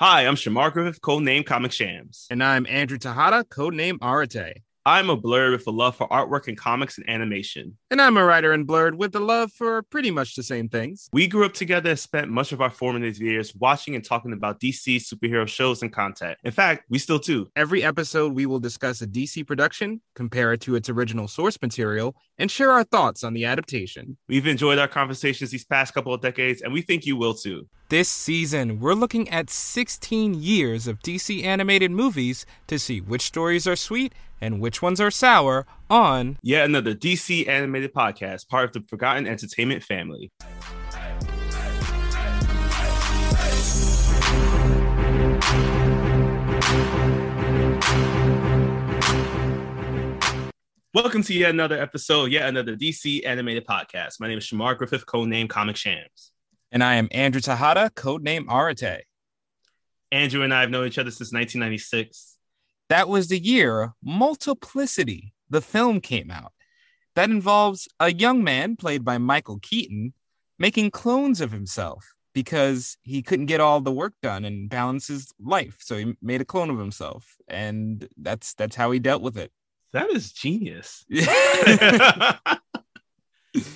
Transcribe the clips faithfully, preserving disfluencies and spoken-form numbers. Hi, I'm Shamar Griffith, codename Comic Shams. And I'm Andrew Tejada, codename Arate. I'm a blurred with a love for artwork and comics and animation. And I'm a writer and blurred with a love for pretty much the same things. We grew up together and spent much of our formative years watching and talking about D C superhero shows and content. In fact, we still do. Every episode, we will discuss a D C production, compare it to its original source material, and share our thoughts on the adaptation. We've enjoyed our conversations these past couple of decades, and we think you will too. This season, we're looking at sixteen years of D C animated movies to see which stories are sweet and which ones are sour on yet another D C animated podcast, part of the Forgotten Entertainment family. Welcome to yet another episode, yet another D C animated podcast. My name is Shamar Griffith, codename Comic Shams. And I am Andrew Tejada, codename Arate. Andrew and I have known each other since nineteen ninety-six. That was the year Multiplicity, the film, came out. That involves a young man, played by Michael Keaton, making clones of himself because he couldn't get all the work done and balance his life. So he made a clone of himself. And that's that's how he dealt with it. That is genius.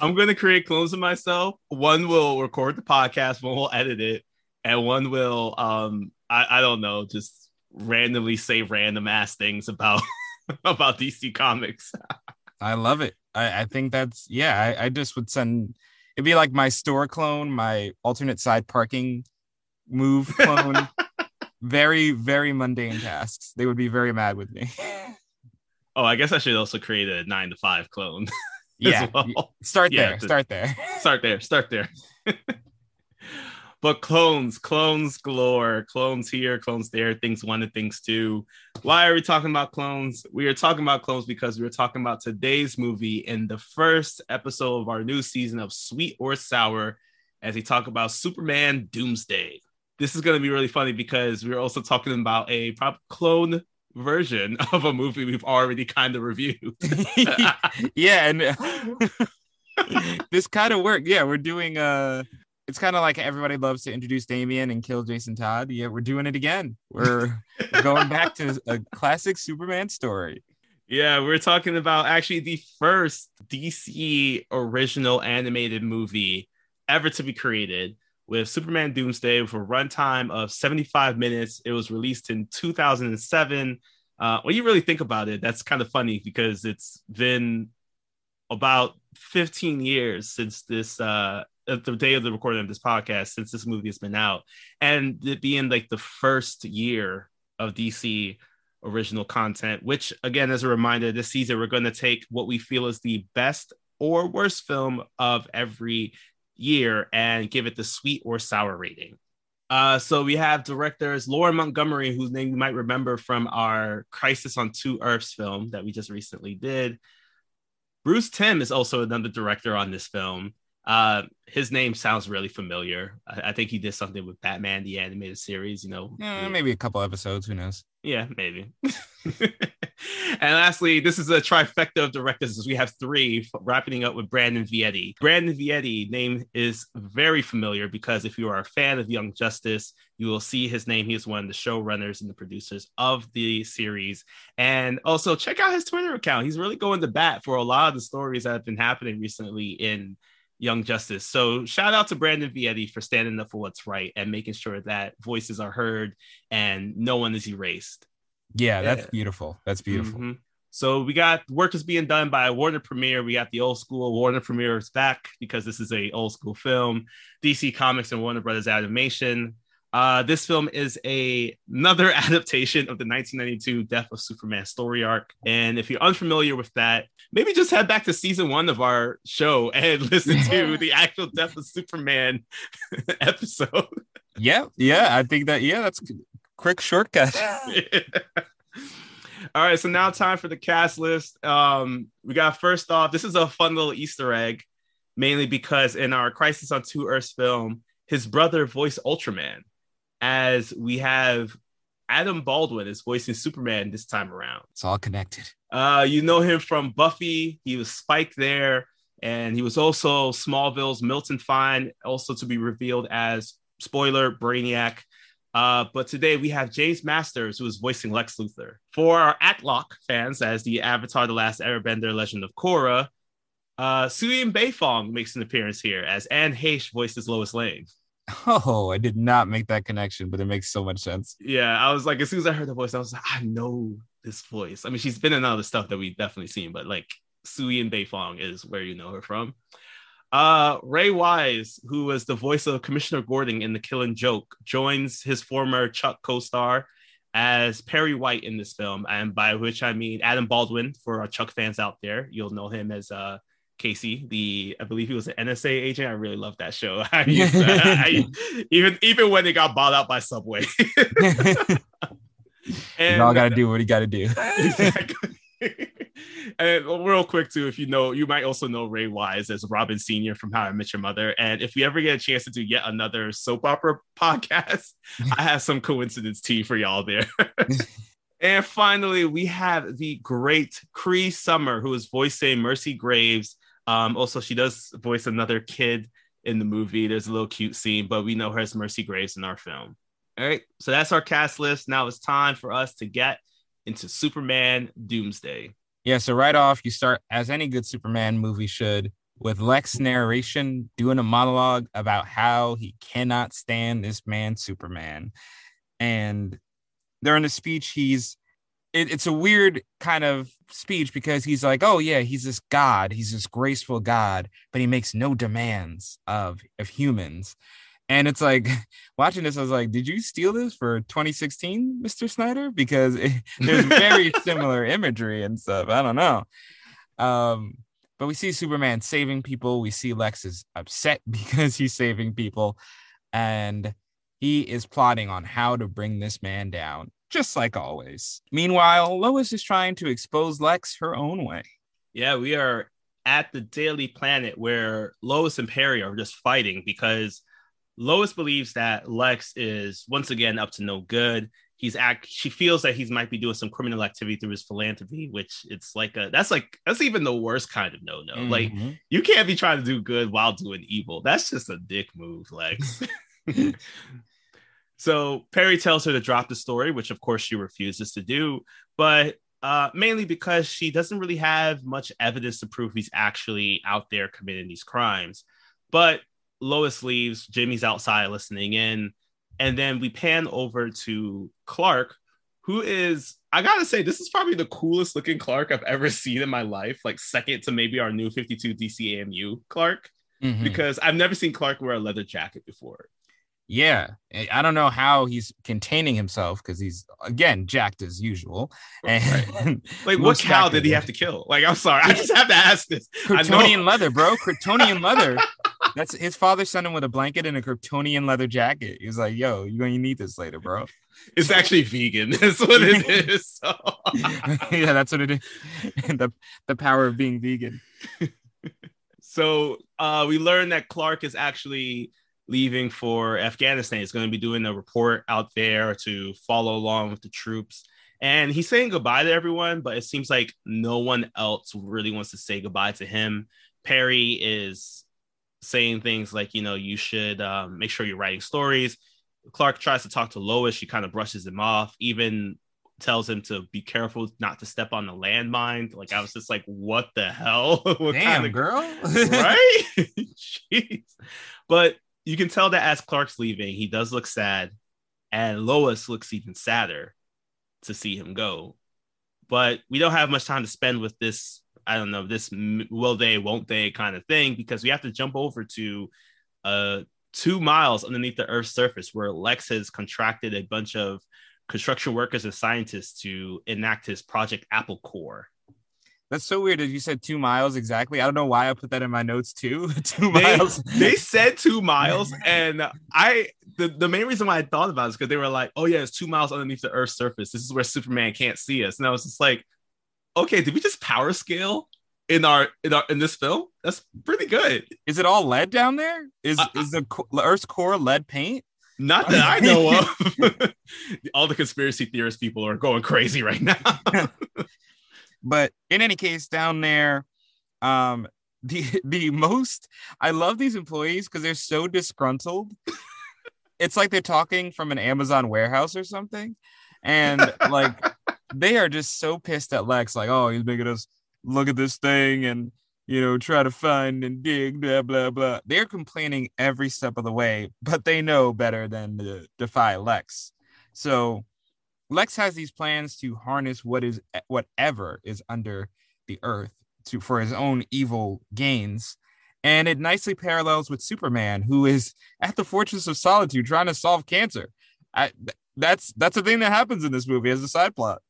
I'm going to create clones of myself. One will record the podcast, one will edit it, and one will, um, I, I don't know, just randomly say random ass things about, about D C Comics. I love it. I, I think that's, yeah, I, I just would send, it'd be like my store clone, my alternate side parking move clone. Very, very mundane tasks. They would be very mad with me. Oh, I guess I should also create a nine to five clone. Yeah, well. start, yeah there, to, start there, start there, start there, start there. But clones, clones galore, clones here, clones there, things one and things two. Why are we talking about clones? We are talking about clones because we were talking about today's movie in the first episode of our new season of Sweet or Sour, as we talk about Superman Doomsday. This is going to be really funny because we're also talking about a prop clone version of a movie we've already kind of reviewed. Yeah, and this kind of work. Yeah, we're doing uh it's kind of like everybody loves to introduce Damian and kill Jason Todd. Yeah, we're doing it again. We're going back to a classic Superman story. Yeah, we're talking about actually the first D C original animated movie ever to be created, with Superman Doomsday, with a runtime of seventy-five minutes. It was released in two thousand seven. Uh, when you really think about it, that's kind of funny because it's been about fifteen years since this, uh, at the day of the recording of this podcast, since this movie has been out. And it being like the first year of D C original content, which, again, as a reminder, this season we're going to take what we feel is the best or worst film of every year and give it the sweet or sour rating. Uh, so we have directors Lauren Montgomery, whose name you might remember from our Crisis on Two Earths film that we just recently did. Bruce Timm is also another director on this film. Uh, his name sounds really familiar. I-, I think he did something with Batman, the animated series, you know. Yeah, maybe a couple episodes, who knows? Yeah, maybe. And lastly, this is a trifecta of directors. We have three, wrapping up with Brandon Vietti. Brandon Vietti name is very familiar because if you are a fan of Young Justice, you will see his name. He is one of the showrunners and the producers of the series. And also check out his Twitter account. He's really going to bat for a lot of the stories that have been happening recently in Young Justice. So shout out to Brandon Vietti for standing up for what's right and making sure that voices are heard and no one is erased. Yeah, that's yeah. beautiful. That's beautiful. Mm-hmm. So we got work is being done by Warner Premiere. We got the old school. Warner Premiere is back because this is a old school film. D C Comics and Warner Brothers Animation. Uh, this film is a, another adaptation of the nineteen ninety-two Death of Superman story arc. And if you're unfamiliar with that, maybe just head back to season one of our show and listen to the actual Death of Superman episode. Yeah, yeah, I think that, yeah, that's good. Quick shortcut. Yeah. All right, so now time for the cast list. Um, we got first off, this is a fun little Easter egg, mainly because in our Crisis on Two Earths film, his brother voiced Ultraman, as we have Adam Baldwin is voicing Superman this time around. It's all connected. Uh, you know him from Buffy. He was Spike there, and he was also Smallville's Milton Fine, also to be revealed as, spoiler, Brainiac. Uh, but today we have James Masters, who is voicing Lex Luthor. For our Atlock fans, as the Avatar The Last Airbender Legend of Korra, uh, Suyin Beifong makes an appearance here as Anne Heche voices Lois Lane. Oh, I did not make that connection, but it makes so much sense. Yeah, I was like, as soon as I heard the voice, I was like, I know this voice. I mean, she's been in other stuff that we've definitely seen, but like Suyin Beifong is where you know her from. Uh, Ray Wise, who was the voice of Commissioner Gordon in The Killing Joke, joins his former Chuck co-star as Perry White in this film, and by which I mean Adam Baldwin. For our Chuck fans out there, you'll know him as uh, Casey, the I believe he was an N S A agent. I really love that show. I used to, I, even even when it got bought out by Subway. And all gotta do what he gotta do. Exactly. And real quick too, if you know, you might also know Ray Wise as Robin Senior from How I Met Your Mother. And if we ever get a chance to do yet another soap opera podcast, I have some coincidence tea for y'all there. And finally, we have the great Cree Summer, who is voicing Mercy Graves. Um, also, she does voice another kid in the movie. There's a little cute scene, but we know her as Mercy Graves in our film. All right, so that's our cast list. Now it's time for us to get into Superman Doomsday. Yeah, so right off, you start, as any good Superman movie should, with Lex narration doing a monologue about how he cannot stand this man, Superman. And during the speech, he's it, it's a weird kind of speech because he's like, oh, yeah, he's this god. He's this graceful god, but he makes no demands of, of humans. And it's like, watching this, I was like, did you steal this for twenty sixteen, Mister Snyder? Because it, there's very similar imagery and stuff. I don't know. Um, but we see Superman saving people. We see Lex is upset because he's saving people. And he is plotting on how to bring this man down, just like always. Meanwhile, Lois is trying to expose Lex her own way. Yeah, we are at the Daily Planet where Lois and Perry are just fighting because Lois believes that Lex is once again up to no good. He's act. She feels that he might be doing some criminal activity through his philanthropy, which it's like a that's like that's even the worst kind of no no. Mm-hmm. Like you can't be trying to do good while doing evil. That's just a dick move, Lex. So Perry tells her to drop the story, which of course she refuses to do, but uh, mainly because she doesn't really have much evidence to prove he's actually out there committing these crimes. But Lois leaves, Jimmy's outside listening in, and then we pan over to Clark, who is, I gotta say, this is probably the coolest looking Clark I've ever seen in my life, like second to maybe our new fifty-two D C A M U Clark, mm-hmm. because I've never seen Clark wear a leather jacket before. Yeah, I don't know how he's containing himself because he's, again, jacked as usual. And right. Like, what cow did he have to kill? Like, I'm sorry, I just have to ask this. Kryptonian leather, bro. Kryptonian leather. That's his father sent him with a blanket and a Kryptonian leather jacket. He was like, yo, you're going to need this later, bro. It's actually vegan. That's what it is. So. Yeah, that's what it is. The, the power of being vegan. So uh, we learned that Clark is actually leaving for Afghanistan. He's going to be doing a report out there to follow along with the troops. And he's saying goodbye to everyone, but it seems like no one else really wants to say goodbye to him. Perry is saying things like, you know, you should um, make sure you're writing stories. Clark tries to talk to Lois. She kind of brushes him off, even tells him to be careful not to step on the landmine. Like, I was just like, what the hell? What Damn, kind of girl? Right? Jeez. But you can tell that as Clark's leaving, he does look sad, and Lois looks even sadder to see him go. But we don't have much time to spend with this, I don't know, this will they, won't they kind of thing, because we have to jump over to uh, two miles underneath the Earth's surface where Lex has contracted a bunch of construction workers and scientists to enact his Project Apple Core. That's so weird that you said two miles exactly. I don't know why I put that in my notes too. Two they, miles. They said two miles. And I the, the main reason why I thought about it is because they were like, oh yeah, it's two miles underneath the Earth's surface. This is where Superman can't see us. And I was just like, okay, did we just power scale in our in our in this film? That's pretty good. Is it all lead down there? Is uh, is the Earth's core lead paint? Not that I know of. All the conspiracy theorist people are going crazy right now. But in any case, down there, um, the the most I love these employees because they're so disgruntled. it's like they're talking from an Amazon warehouse or something. And like they are just so pissed at Lex, like, oh, he's making us look at this thing and, you know, try to find and dig, blah, blah, blah. They're complaining every step of the way, but they know better than to defy Lex. So Lex has these plans to harness what is whatever is under the earth to for his own evil gains. And it nicely parallels with Superman, who is at the Fortress of Solitude trying to solve cancer. I, that's that's a thing that happens in this movie as a side plot.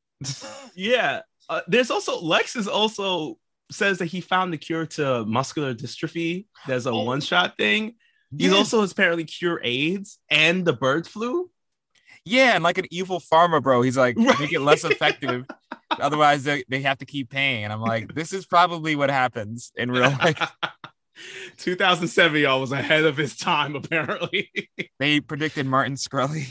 Yeah. Uh, there's also Lex is also says that he found the cure to muscular dystrophy. There's a one-shot thing. He's yes. also apparently cured AIDS and the bird flu. Yeah, and like an evil farmer, bro. He's like, right. make it less effective. Otherwise, they, they have to keep paying. And I'm like, this is probably what happens in real life. two thousand seven, y'all was ahead of his time, apparently. They predicted Martin Scully.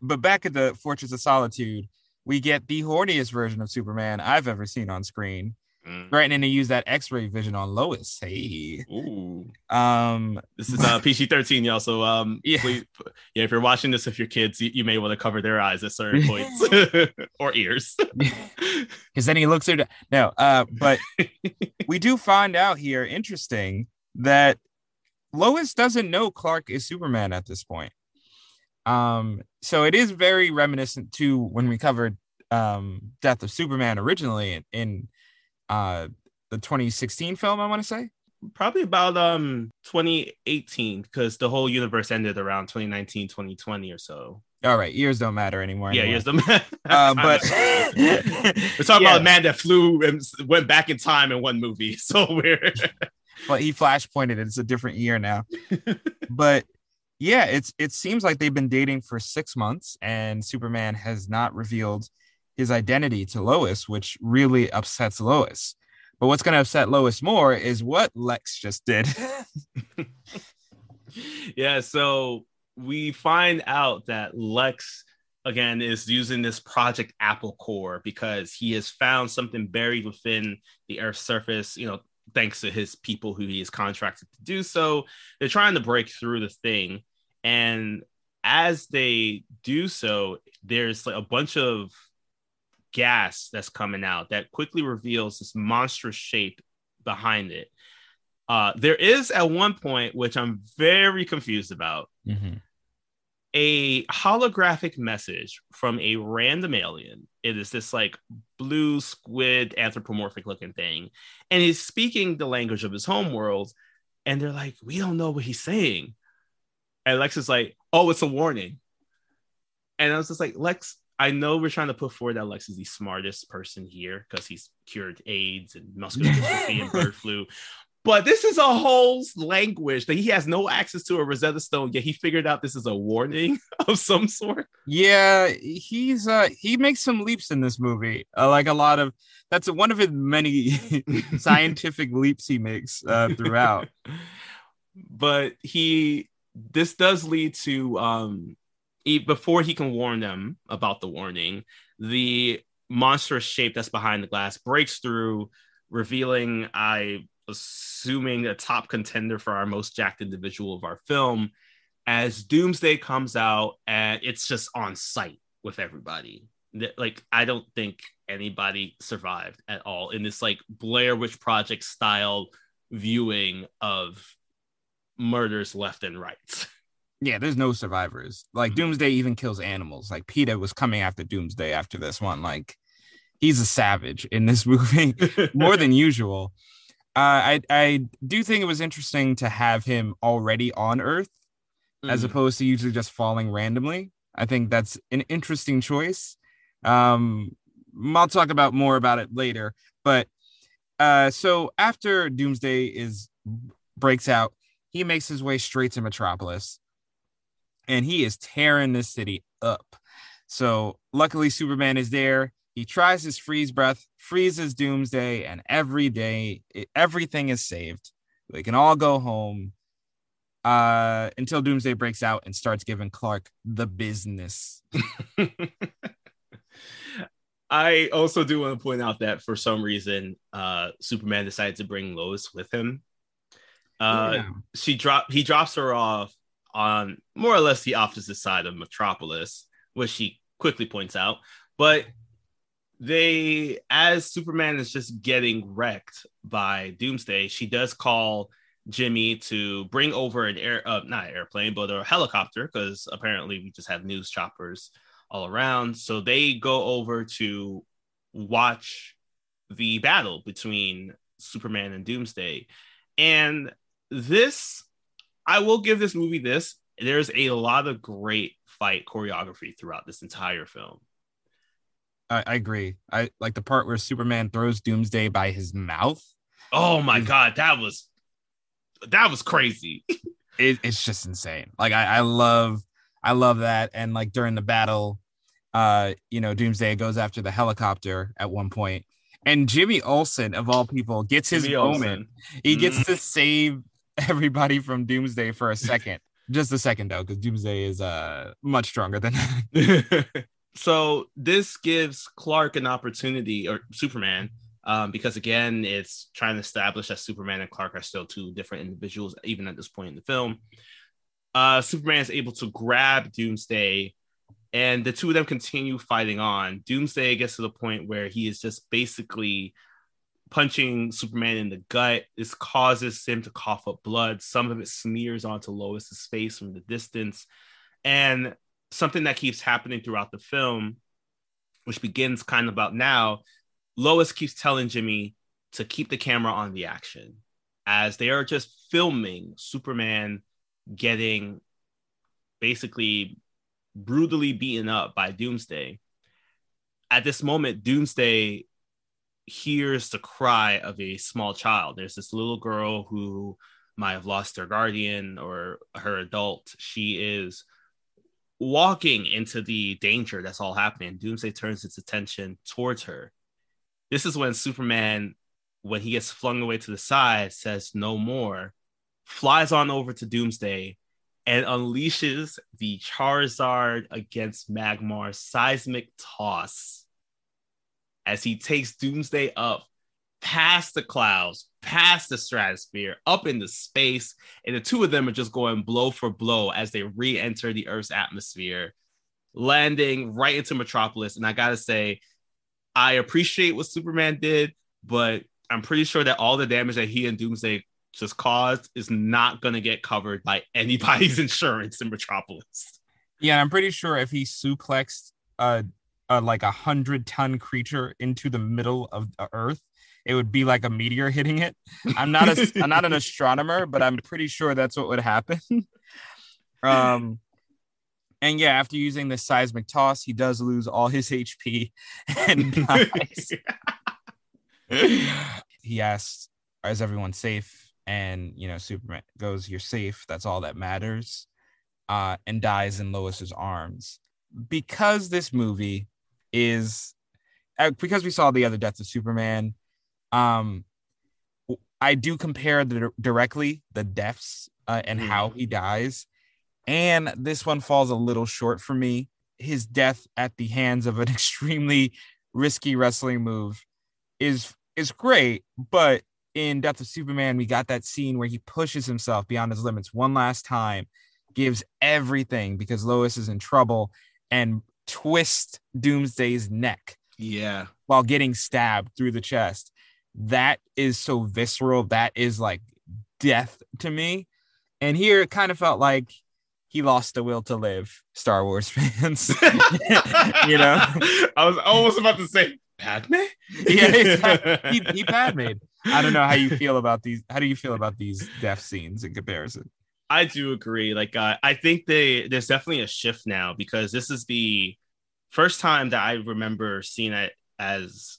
But back at the Fortress of Solitude, we get the horniest version of Superman I've ever seen on screen, mm. threatening to use that X-ray vision on Lois. Hey, ooh, um, this is uh, P G thirteen, y'all. So, um, yeah, please, yeah. If you're watching this with your kids, you, you may want to cover their eyes at certain points or ears, because then he looks at no. Uh, but we do find out here, interesting, that Lois doesn't know Clark is Superman at this point. Um, so it is very reminiscent to when we covered um, Death of Superman originally in, in uh, the twenty sixteen film, I want to say. Probably about um, twenty eighteen, because the whole universe ended around twenty nineteen, twenty twenty or so. All right. Years don't matter anymore. Yeah, anymore. Years don't matter. uh, but we're talking yeah. about a man that flew and went back in time in one movie. So we're... But he flashpointed. It's a different year now. But... Yeah, it's it seems like they've been dating for six months and Superman has not revealed his identity to Lois, which really upsets Lois. But what's going to upset Lois more is what Lex just did. Yeah, so we find out that Lex, again, is using this Project Apple Core because he has found something buried within the Earth's surface, you know, thanks to his people who he is contracted to do so. They're trying to break through the thing. And as they do so, there's like a bunch of gas that's coming out that quickly reveals this monstrous shape behind it. Uh, there is at one point, which I'm very confused about, mm-hmm. a holographic message from a random alien. It is this like blue squid anthropomorphic looking thing. And he's speaking the language of his homeworld. And they're like, we don't know what he's saying. And Lex is like, oh, it's a warning. And I was just like, Lex, I know we're trying to put forward that Lex is the smartest person here because he's cured AIDS and muscular dystrophy and bird flu. But this is a whole language that he has no access to a Rosetta Stone, yet he figured out this is a warning of some sort. Yeah, he's uh, he makes some leaps in this movie. Uh, like a lot of, that's one of his many scientific leaps he makes uh, throughout. But he, this does lead to, um, he, before he can warn them about the warning, the monstrous shape that's behind the glass breaks through, revealing, I... assuming a top contender for our most jacked individual of our film, as Doomsday comes out and it's just on sight with everybody. Like, I don't think anybody survived at all in this like Blair Witch Project style viewing of murders left and right. Yeah, there's no survivors. Like mm-hmm. Doomsday even kills animals. Like PETA was coming after Doomsday after this one. Like he's a savage in this movie more than usual. Uh, I I do think it was interesting to have him already on Earth mm. as opposed to usually just falling randomly. I think that's an interesting choice. Um, I'll talk about more about it later. But uh, so after Doomsday is breaks out, he makes his way straight to Metropolis and he is tearing this city up. So luckily, Superman is there. He tries his freeze breath, freezes Doomsday, and every day, it, everything is saved. They can all go home uh, until Doomsday breaks out and starts giving Clark the business. I also do want to point out that for some reason, uh, Superman decided to bring Lois with him. Uh, yeah. She drop he drops her off on more or less the opposite side of Metropolis, which she quickly points out. But they, as Superman is just getting wrecked by Doomsday, she does call Jimmy to bring over an air, uh, not an airplane, but a helicopter, because apparently we just have news choppers all around. So they go over to watch the battle between Superman and Doomsday. And this, I will give this movie this, there's a lot of great fight choreography throughout this entire film. I, I agree. I like the part where Superman throws Doomsday by his mouth. Oh my God, that was that was crazy. it, it's just insane. Like I, I love, I love that. And like during the battle, uh, you know, Doomsday goes after the helicopter at one point, and Jimmy Olsen of all people gets his Jimmy moment. Olsen. He gets mm. to save everybody from Doomsday for a second, just a second though, because Doomsday is uh much stronger than that. So this gives Clark an opportunity, or Superman, um, because, again, it's trying to establish that Superman and Clark are still two different individuals, even at this point in the film. Uh, Superman is able to grab Doomsday, and the two of them continue fighting on. Doomsday gets to the point where he is just basically punching Superman in the gut. This causes him to cough up blood. Some of it smears onto Lois's face from the distance. And something that keeps happening throughout the film, which begins kind of about now, Lois keeps telling Jimmy to keep the camera on the action as they are just filming Superman getting basically brutally beaten up by Doomsday. At this moment, Doomsday hears the cry of a small child. There's this little girl who might have lost her guardian or her adult. She is walking into the danger that's all happening. Doomsday turns his attention towards her. This is when Superman, when he gets flung away to the side, says no more, flies on over to Doomsday, and unleashes the Charizard against Magmar seismic toss as he takes Doomsday up past the clouds, past the stratosphere, up into space, and the two of them are just going blow for blow as they re-enter the Earth's atmosphere, landing right into Metropolis. And I gotta say, I appreciate what Superman did, but I'm pretty sure that all the damage that he and Doomsday just caused is not gonna get covered by anybody's insurance in Metropolis. Yeah, I'm pretty sure if he suplexed a, a like a hundred ton creature into the middle of the Earth, it would be like a meteor hitting it. I'm not a, I'm not an astronomer, but I'm pretty sure that's what would happen. Um, and yeah, after using the seismic toss, he does lose all his H P and dies. He asks, "Is everyone safe?" And you know, Superman goes, "You're safe. That's all that matters." Uh, and dies in Lois's arms. Because this movie is, uh, because we saw the other Death of Superman, Um, I do compare the, directly the deaths uh, and mm. how he dies. And this one falls a little short for me. His death at the hands of an extremely risky wrestling move is, is great. But in Death of Superman, we got that scene where he pushes himself beyond his limits one last time, gives everything because Lois is in trouble, and twists Doomsday's neck. Yeah. While getting stabbed through the chest. That is so visceral. That is like death to me. And here it kind of felt like he lost the will to live, Star Wars fans. You know, I was almost about to say Padme. Yeah, exactly. he, he Padme'd. I don't know how you feel about these. How do you feel about these death scenes in comparison? I do agree. Like, uh, I think they there's definitely a shift now, because this is the first time that I remember seeing it as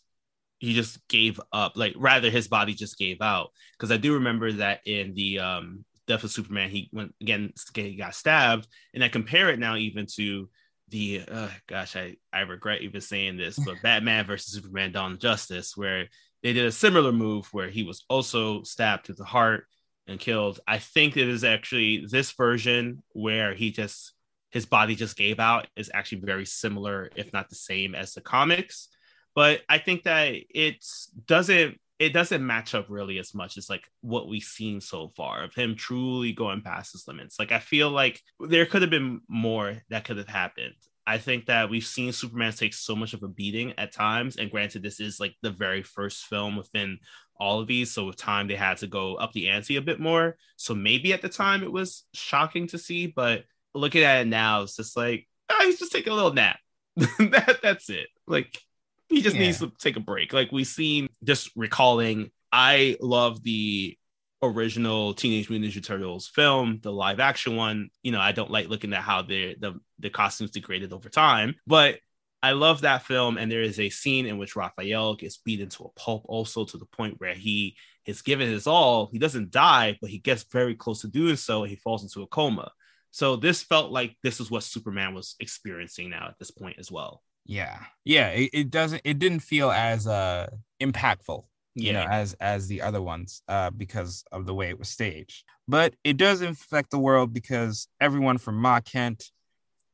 he just gave up, like rather his body just gave out. Because I do remember that in the um, Death of Superman, he went again, he got stabbed. And I compare it now even to the, uh, gosh, I, I regret even saying this, but Batman versus Superman Dawn of Justice, where they did a similar move where he was also stabbed to the heart and killed. I think it is actually this version where he just, his body just gave out is actually very similar, if not the same as the comics. But I think that it doesn't it doesn't match up really as much as like what we've seen so far of him truly going past his limits. Like, I feel like there could have been more that could have happened. I think that we've seen Superman take so much of a beating at times. And granted, this is like the very first film within all of these. So with time, they had to go up the ante a bit more. So maybe at the time it was shocking to see, but looking at it now, it's just like, oh, he's just taking a little nap. that That's it. Like, he just yeah. needs to take a break. Like, we've seen, just recalling, I love the original Teenage Mutant Ninja Turtles film, the live action one. You know, I don't like looking at how the, the the costumes degraded over time, but I love that film. And there is a scene in which Raphael gets beaten to a pulp also, to the point where he is given his all. He doesn't die, but he gets very close to doing so. He falls into a coma. So this felt like this is what Superman was experiencing now at this point as well. Yeah. Yeah. It, it doesn't, it didn't feel as uh, impactful. You yeah. know, as as the other ones, uh, because of the way it was staged. But it does infect the world, because everyone from Ma Kent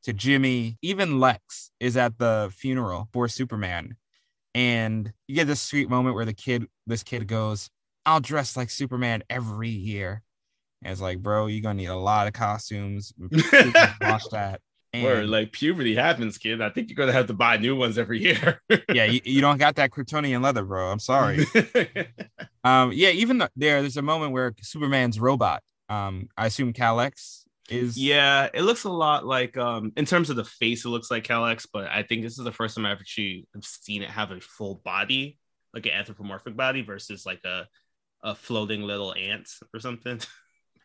to Jimmy, even Lex, is at the funeral for Superman. And you get this sweet moment where the kid, this kid goes, "I'll dress like Superman every year." And it's like, bro, you're going to need a lot of costumes. Watch that. And, Word, like, puberty happens, kid. I think you're going to have to buy new ones every year. yeah, you, you don't got that Kryptonian leather, bro. I'm sorry. um, yeah, even the, there, there's a moment where Superman's robot, um, I assume Cal-X is... Yeah, it looks a lot like, um, in terms of the face, it looks like Cal-X, but I think this is the first time I've actually seen it have a full body, like an anthropomorphic body, versus like a, a floating little ant or something.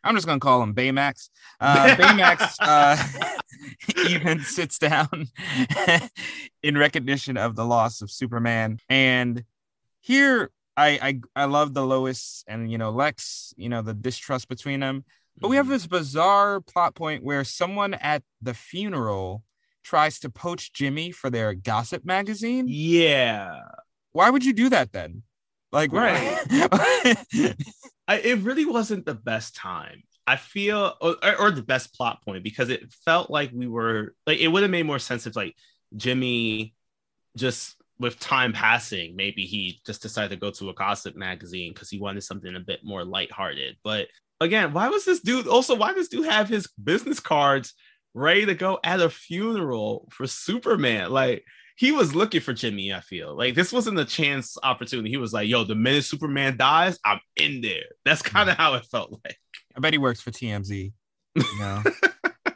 I'm just going to call him Baymax. Uh, Baymax uh, even sits down in recognition of the loss of Superman. And here, I, I I love the Lois and, you know, Lex, you know, the distrust between them. But we have this bizarre plot point where someone at the funeral tries to poach Jimmy for their gossip magazine. Yeah. Why would you do that then? Like, right. I, it really wasn't the best time, I feel, or, or the best plot point, because it felt like we were, like, it would have made more sense if, like, Jimmy, just with time passing, maybe he just decided to go to a gossip magazine because he wanted something a bit more lighthearted. But again, why was this dude, also, why does dude have his business cards ready to go at a funeral for Superman? Like, he was looking for Jimmy, I feel. Like, this wasn't a chance opportunity. He was like, yo, the minute Superman dies, I'm in there. That's kind of yeah. how it felt like. I bet he works for T M Z. You know?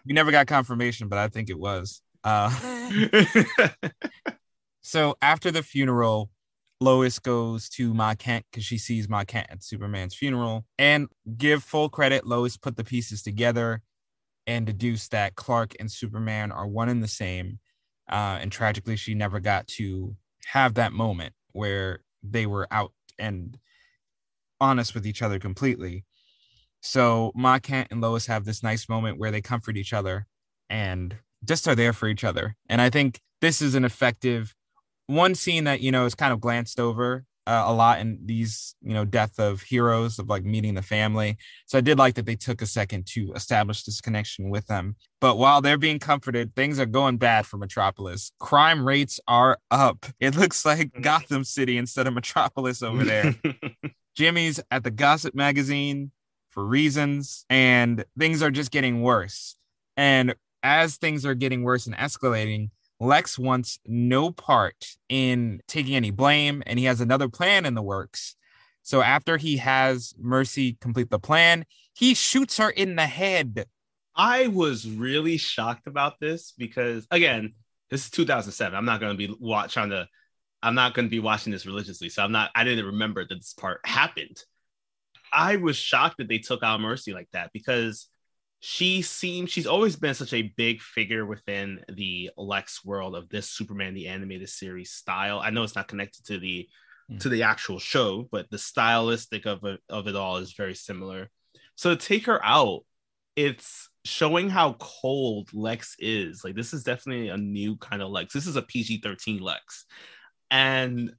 We never got confirmation, but I think it was. Uh, so after the funeral, Lois goes to Ma Kent because she sees Ma Kent at Superman's funeral. And give full credit, Lois put the pieces together and deduced that Clark and Superman are one and the same. Uh, and tragically, she never got to have that moment where they were out and honest with each other completely. So Ma Kent and Lois have this nice moment where they comfort each other and just are there for each other. And I think this is an effective one scene that, you know, is kind of glanced over uh, a lot in these, you know, death of heroes, of like meeting the family. So I did like that they took a second to establish this connection with them. But while they're being comforted, things are going bad for Metropolis. Crime rates are up. It looks like Gotham City instead of Metropolis over there. Jimmy's at the gossip magazine for reasons, and things are just getting worse. And as things are getting worse and escalating, Lex wants no part in taking any blame, and he has another plan in the works. So after he has Mercy complete the plan, he shoots her in the head. I was really shocked about this because, again, this is two thousand seven. I'm not going to be watch on the. I'm not going to be watching this religiously, so I'm not. I didn't remember that this part happened. I was shocked that they took out Mercy like that because she seemed. She's always been such a big figure within the Lex world of this Superman the animated series style. I know it's not connected to the mm. to the actual show, but the stylistic of it, of it all is very similar. So to take her out, it's showing how cold Lex is. Like, this is definitely a new kind of Lex. This is a P G thirteen Lex. And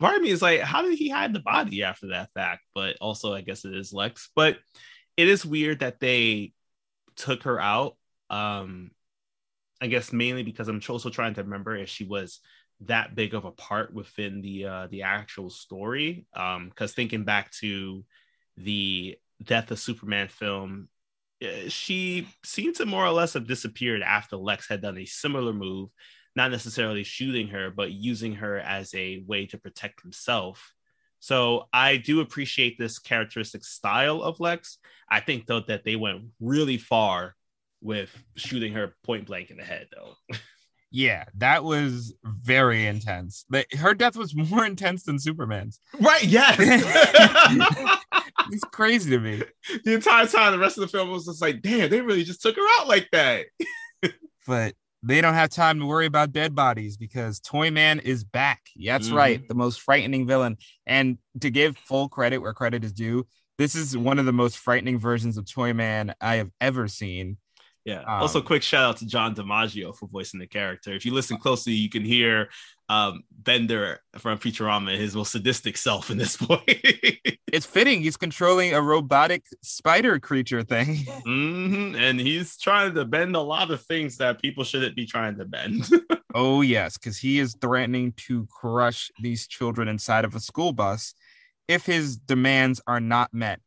part of me is like, how did he hide the body after that fact? But also, I guess it is Lex. But it is weird that they took her out. Um, I guess mainly because I'm also trying to remember if she was that big of a part within the uh, the actual story. Um, because thinking back to the Death of Superman film, she seemed to more or less have disappeared after Lex had done a similar move, not necessarily shooting her, but using her as a way to protect himself. So I do appreciate this characteristic style of Lex. I think, though, that they went really far with shooting her point blank in the head, though. Yeah, that was very intense. But her death was more intense than Superman's. Right, yes. It's crazy to me. The entire time, the rest of the film was just like, damn, they really just took her out like that. But they don't have time to worry about dead bodies because Toy Man is back. That's mm-hmm. right. The most frightening villain. And to give full credit where credit is due, this is one of the most frightening versions of Toy Man I have ever seen. Yeah. Um, also, quick shout out to John DiMaggio for voicing the character. If you listen closely, you can hear um, Bender from Futurama, his most sadistic self in this point. It's fitting. He's controlling a robotic spider creature thing. Mm-hmm. And he's trying to bend a lot of things that people shouldn't be trying to bend. Oh, yes, because he is threatening to crush these children inside of a school bus if his demands are not met.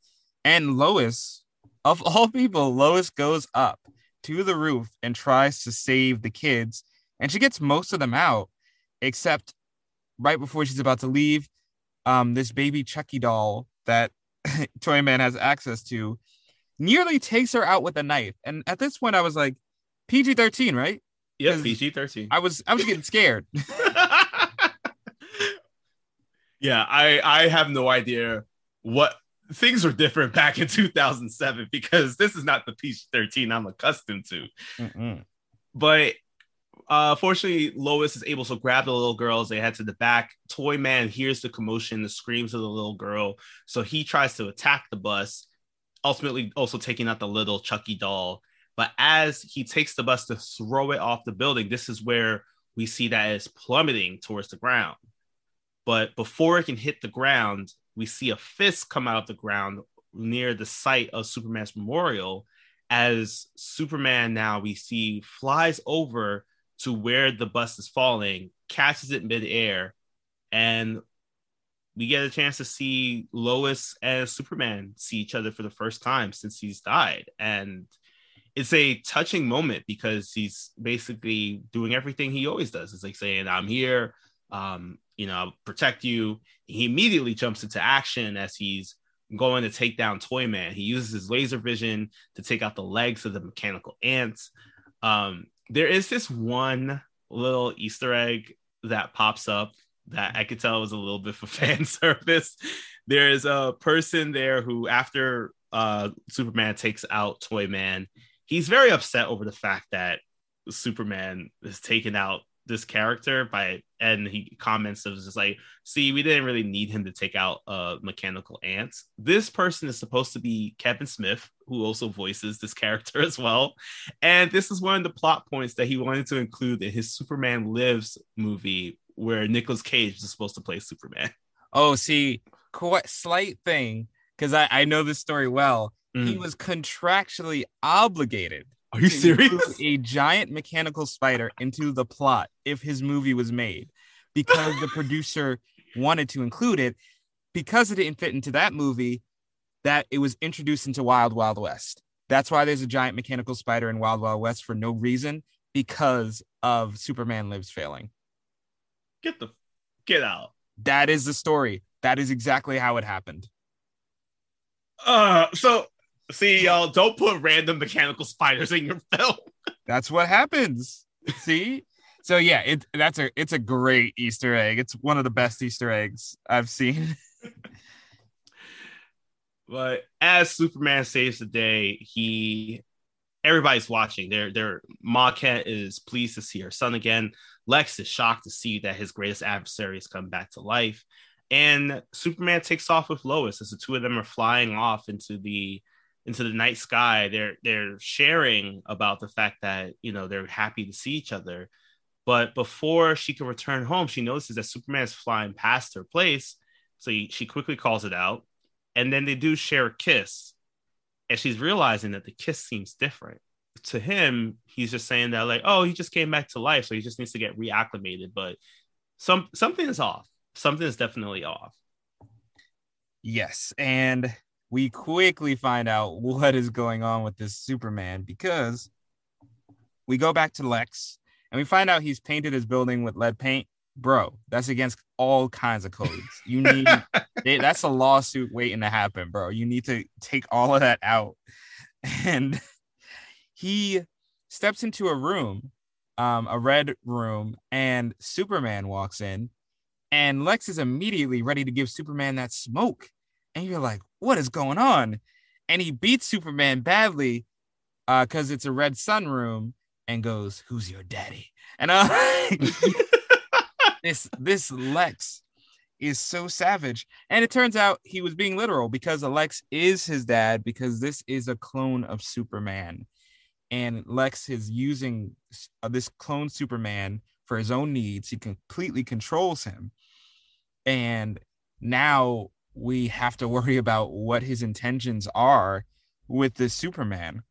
And Lois, of all people, Lois goes up to the roof and tries to save the kids, and she gets most of them out, except right before she's about to leave, um, this baby Chucky doll that Toy Man has access to nearly takes her out with a knife. And at this point, I was like, P G thirteen, right? Yeah, P G thirteen. I was I was getting scared. Yeah, I I have no idea what. Things were different back in two thousand seven because this is not the P G thirteen I'm accustomed to. Mm-mm. But uh, fortunately, Lois is able to grab the little girl as they head to the back. Toy Man hears the commotion, the screams of the little girl. So he tries to attack the bus, ultimately also taking out the little Chucky doll. But as he takes the bus to throw it off the building, this is where we see that it's plummeting towards the ground. But before it can hit the ground, we see a fist come out of the ground near the site of Superman's memorial as Superman now we see flies over to where the bus is falling, catches it midair, and we get a chance to see Lois and Superman see each other for the first time since he's died. And it's a touching moment because he's basically doing everything he always does. It's like saying, I'm here. Um, you know, I'll protect you. He immediately jumps into action as he's going to take down Toy Man. He uses his laser vision to take out the legs of the mechanical ants. Um, there is this one little Easter egg that pops up that I could tell was a little bit for fan service. There is a person there who, after uh, Superman takes out Toy Man, he's very upset over the fact that Superman has taken out this character by, and he comments, it was just like, see, we didn't really need him to take out uh mechanical ants. This person is supposed to be Kevin Smith, who also voices this character as well. And this is one of the plot points that he wanted to include in his Superman Lives movie, where Nicolas Cage is supposed to play Superman. Oh, see, quite slight thing, because I, I know this story well. Mm. He was contractually obligated. Are you serious? A giant mechanical spider into the plot if his movie was made, because the producer wanted to include it, because it didn't fit into that movie, that it was introduced into Wild Wild West. That's why there's a giant mechanical spider in Wild Wild West for no reason, because of Superman Lives failing. Get the get out. That is the story. That is exactly how it happened. Uh, so. See, y'all, don't put random mechanical spiders in your film. That's what happens. See? So yeah, it that's a it's a great Easter egg. It's one of the best Easter eggs I've seen. But as Superman saves the day, he everybody's watching. They're they're Ma Kent is pleased to see her son again. Lex is shocked to see that his greatest adversary has come back to life. And Superman takes off with Lois as the two of them are flying off into the into the night sky. They're they're sharing about the fact that, you know, they're happy to see each other. But before she can return home, she notices that Superman is flying past her place. So he, she quickly calls it out. And then they do share a kiss. And she's realizing that the kiss seems different. To him, he's just saying that, like, oh, he just came back to life, so he just needs to get reacclimated. But some something is off. Something is definitely off. Yes, and we quickly find out what is going on with this Superman, because we go back to Lex and we find out he's painted his building with lead paint. Bro, that's against all kinds of codes. You need they, that's a lawsuit waiting to happen, bro. You need to take all of that out. And he steps into a room, um, a red room, and Superman walks in, and Lex is immediately ready to give Superman that smoke. And you're like, what is going on? And he beats Superman badly because uh, it's a red sun room, and goes, who's your daddy? And uh, this this Lex is so savage. And it turns out he was being literal, because Lex is his dad, because this is a clone of Superman. And Lex is using this clone Superman for his own needs. He completely controls him. And now we have to worry about what his intentions are with this Superman.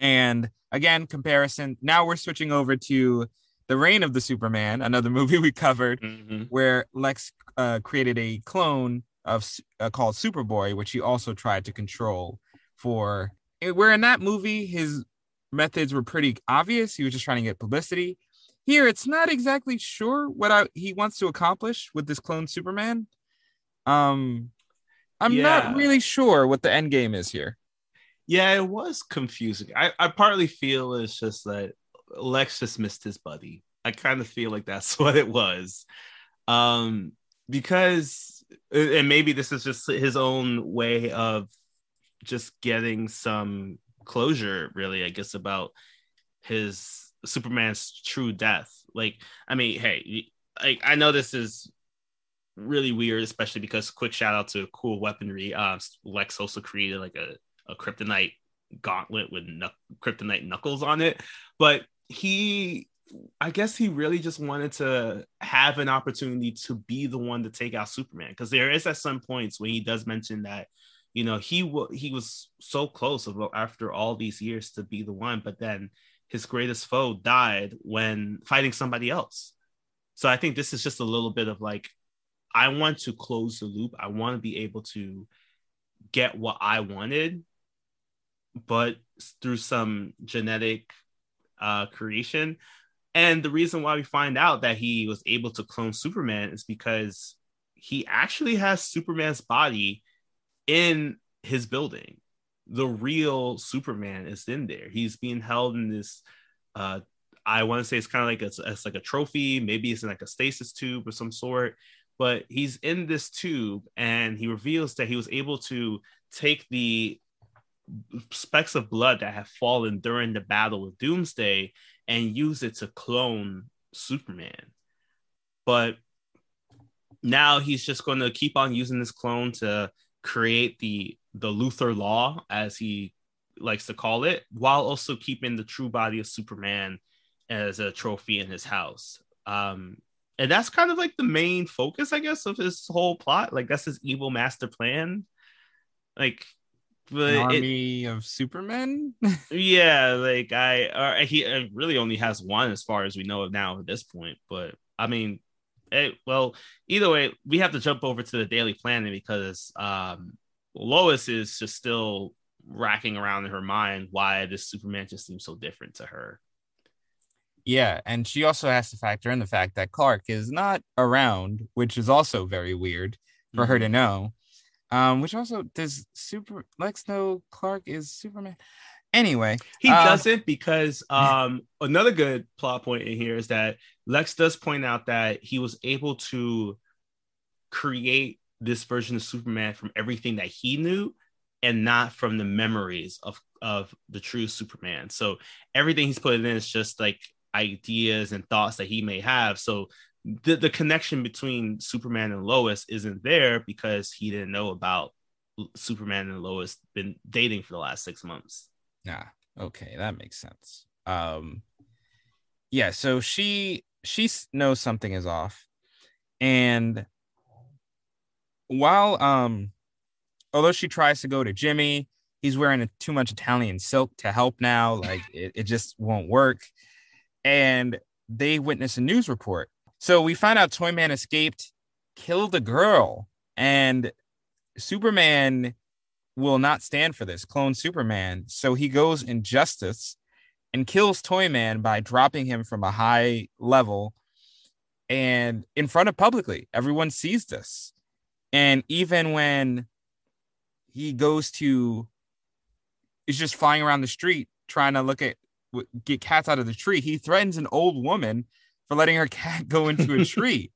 And again, comparison. Now we're switching over to The Reign of the Superman, another movie we covered, mm-hmm. where Lex uh, created a clone of uh, called Superboy, which he also tried to control for. Where in that movie, his methods were pretty obvious. He was just trying to get publicity. Here, it's not exactly sure what I, he wants to accomplish with this clone Superman. Um, I'm yeah. not really sure what the end game is here. Yeah, it was confusing. I, I partly feel it's just that Lex just missed his buddy. I kind of feel like that's what it was. Um, because, and maybe this is just his own way of just getting some closure, really, I guess, about his Superman's true death. Like, I mean, hey, like, I know this is really weird, especially because, quick shout out to Cool Weaponry. Uh, Lex also created like a, a kryptonite gauntlet with nu- kryptonite knuckles on it. But he, I guess he really just wanted to have an opportunity to be the one to take out Superman. Because there is at some points when he does mention that, you know, he, w- he was so close after all these years to be the one, but then his greatest foe died when fighting somebody else. So I think this is just a little bit of like, I want to close the loop. I want to be able to get what I wanted, but through some genetic uh, creation. And the reason why we find out that he was able to clone Superman is because he actually has Superman's body in his building. The real Superman is in there. He's being held in this, uh, I want to say it's kind of like it's, it's like a trophy. Maybe it's in like a stasis tube of some sort, but he's in this tube, and he reveals that he was able to take the specks of blood that have fallen during the battle with Doomsday and use it to clone Superman. But now he's just going to keep on using this clone to create the the Luthor Law, as he likes to call it, while also keeping the true body of Superman as a trophy in his house. Um, and that's kind of like the main focus, I guess, of his whole plot. Like, that's his evil master plan. Like, but an army it, of Supermen. yeah, like I, uh, he uh, really only has one, as far as we know now at this point. But I mean, it, well, either way, we have to jump over to the Daily Planet, because um, Lois is just still racking around in her mind why this Superman just seems so different to her. Yeah, and she also has to factor in the fact that Clark is not around, which is also very weird for mm-hmm. her to know. Um, which also, does Super Lex know Clark is Superman? Anyway, he uh, doesn't, because um, another good plot point in here is that Lex does point out that he was able to create this version of Superman from everything that he knew, and not from the memories of of the true Superman. So everything he's putting in is just like ideas and thoughts that he may have. So The, the connection between Superman and Lois isn't there, because he didn't know about Superman and Lois been dating for the last six months. Yeah. Okay. That makes sense. Um, yeah. So she, she knows something is off. And while, um, although she tries to go to Jimmy, he's wearing a, too much Italian silk to help now. Like, it, it just won't work. And they witness a news report. So we find out Toy Man escaped, killed a girl, and Superman will not stand for this, clone Superman. So he goes Injustice and kills Toy Man by dropping him from a high level and in front of publicly. Everyone sees this. And even when he goes to, is just flying around the street trying to look at, get cats out of the tree, he threatens an old woman for letting her cat go into a tree.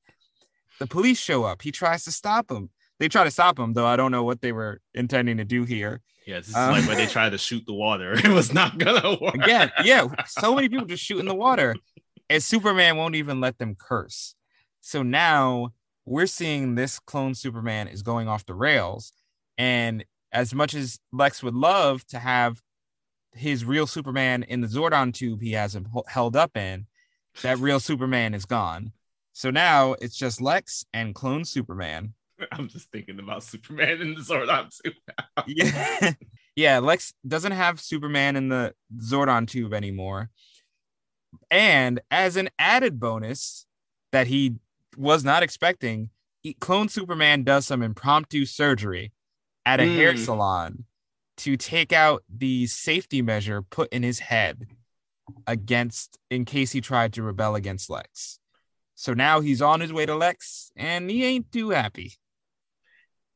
The police show up. He tries to stop him. They try to stop him, though I don't know what they were intending to do here. Yeah, this is um, like when they tried to shoot the water. It was not going to work. Again, yeah, so many people just shoot in the water. And Superman won't even let them curse. So now we're seeing this clone Superman is going off the rails. And as much as Lex would love to have his real Superman in the Zordon tube he has him held up in, that real Superman is gone. So now it's just Lex and clone Superman. I'm just thinking about Superman in the Zordon tube now. Yeah. Yeah, Lex doesn't have Superman in the Zordon tube anymore. And as an added bonus that he was not expecting, he, clone Superman does some impromptu surgery at a mm. hair salon to take out the safety measure put in his head against, in case he tried to rebel against Lex. So now he's on his way to Lex, and he ain't too happy.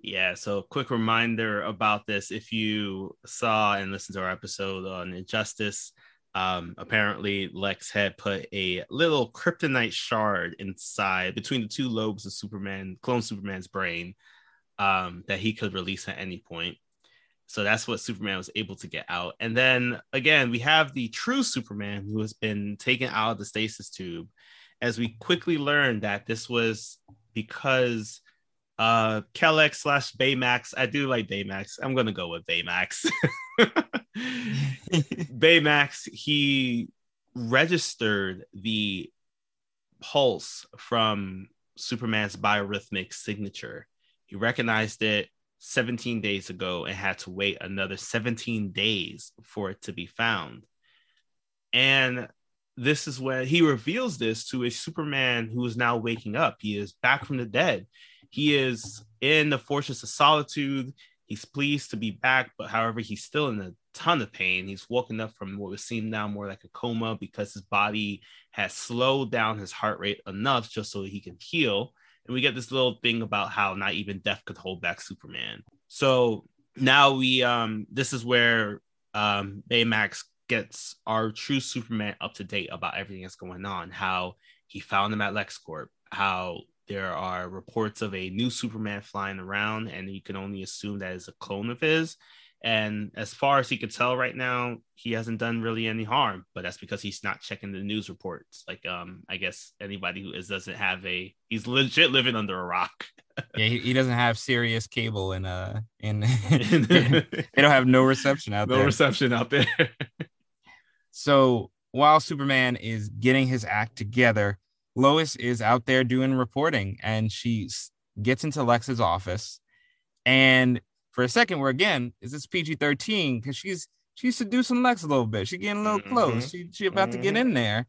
Yeah, so quick reminder about this. If you saw and listened to our episode on Injustice, um, apparently Lex had put a little kryptonite shard inside between the two lobes of Superman, clone Superman's brain, um, that he could release at any point. So that's what Superman was able to get out. And then, again, we have the true Superman who has been taken out of the stasis tube, as we quickly learned that this was because uh, Cal-X slash Baymax, I do like Baymax. I'm going to go with Baymax. Baymax, he registered the pulse from Superman's biorhythmic signature. He recognized it seventeen days ago and had to wait another seventeen days for it to be found. And this is when he reveals this to a Superman who is now waking up. He is back from the dead. He is in the Fortress of Solitude. He's pleased to be back, but however, he's still in a ton of pain. He's woken up from what would seem now more like a coma because his body has slowed down his heart rate enough just so he can heal. And we get this little thing about how not even death could hold back Superman. So now we, um, this is where um, Baymax gets our true Superman up to date about everything that's going on, how he found him at LexCorp, how there are reports of a new Superman flying around, and you can only assume that is a clone of his. And as far as he can tell right now, he hasn't done really any harm, but that's because he's not checking the news reports. Like, um, I guess anybody who is doesn't have a, he's legit living under a rock. Yeah, he, he doesn't have Sirius cable and uh, and they don't have no reception out there. No reception out there. So while Superman is getting his act together, Lois is out there doing reporting, and she gets into Lex's office. And for a second, we're again, is this P G thirteen? Because she's she's seducing Lex a little bit. She's getting a little mm-hmm. close. She she about mm-hmm. to get in there.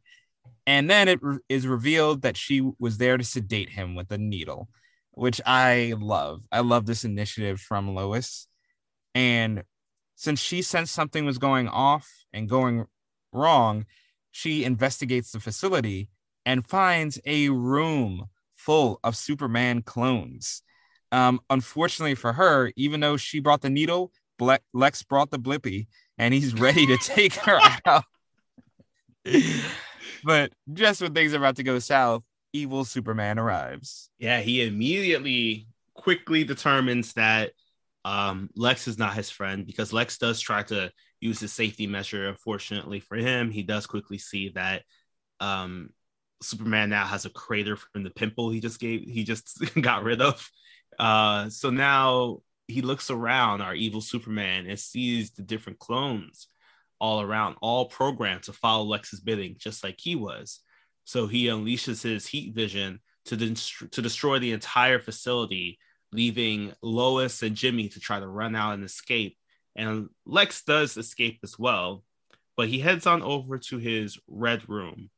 And then it re- is revealed that she was there to sedate him with a needle, which I love. I love this initiative from Lois. And since she sensed something was going off and going wrong, she investigates the facility and finds a room full of Superman clones. Um, unfortunately for her, even though she brought the needle, Ble- Lex brought the blippy, and he's ready to take her out. But just when things are about to go south, evil Superman arrives. Yeah, he immediately quickly determines that um, Lex is not his friend, because Lex does try to use his safety measure. Unfortunately for him, he does quickly see that um, Superman now has a crater from the pimple he just gave. He just got rid of. Uh, so now he looks around, our evil Superman, and sees the different clones all around, all programmed to follow Lex's bidding, just like he was. So he unleashes his heat vision to de- to destroy the entire facility, leaving Lois and Jimmy to try to run out and escape. And Lex does escape as well, but he heads on over to his red room,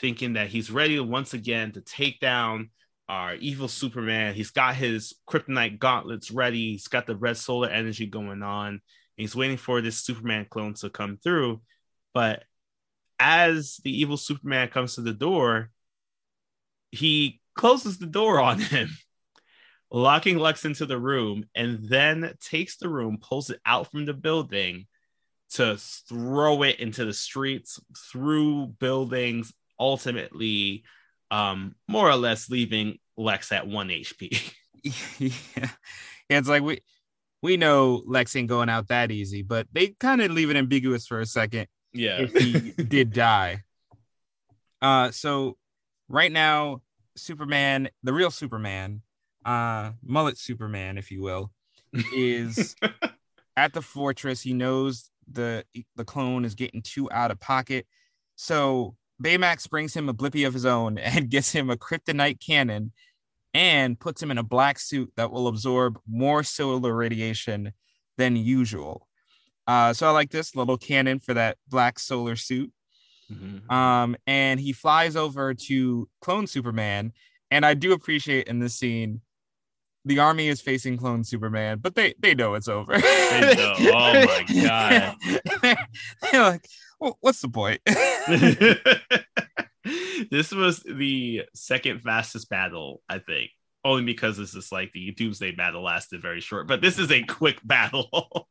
thinking that he's ready once again to take down our evil Superman. He's got his kryptonite gauntlets ready. He's got the red solar energy going on. He's waiting for this Superman clone to come through. But as the evil Superman comes to the door, he closes the door on him, locking Lex into the room, and then takes the room, pulls it out from the building to throw it into the streets, through buildings, ultimately, um, more or less leaving Lex at one H P. yeah. yeah, it's like we we know Lex ain't going out that easy, but they kind of leave it ambiguous for a second. Yeah, if he did die. Uh, so right now, Superman, the real Superman, uh, mullet Superman, if you will, is at the fortress. He knows the the clone is getting too out of pocket, so Baymax brings him a blippy of his own and gets him a kryptonite cannon and puts him in a black suit that will absorb more solar radiation than usual. Uh, so I like this little cannon for that black solar suit. Mm-hmm. Um, and he flies over to clone Superman. And I do appreciate in this scene, the army is facing clone Superman, but they they know it's over. They know. Oh, my God. they're, they're like, well, what's the point? This was the second fastest battle, I think. Only because this is like the Doomsday battle lasted very short, but this is a quick battle.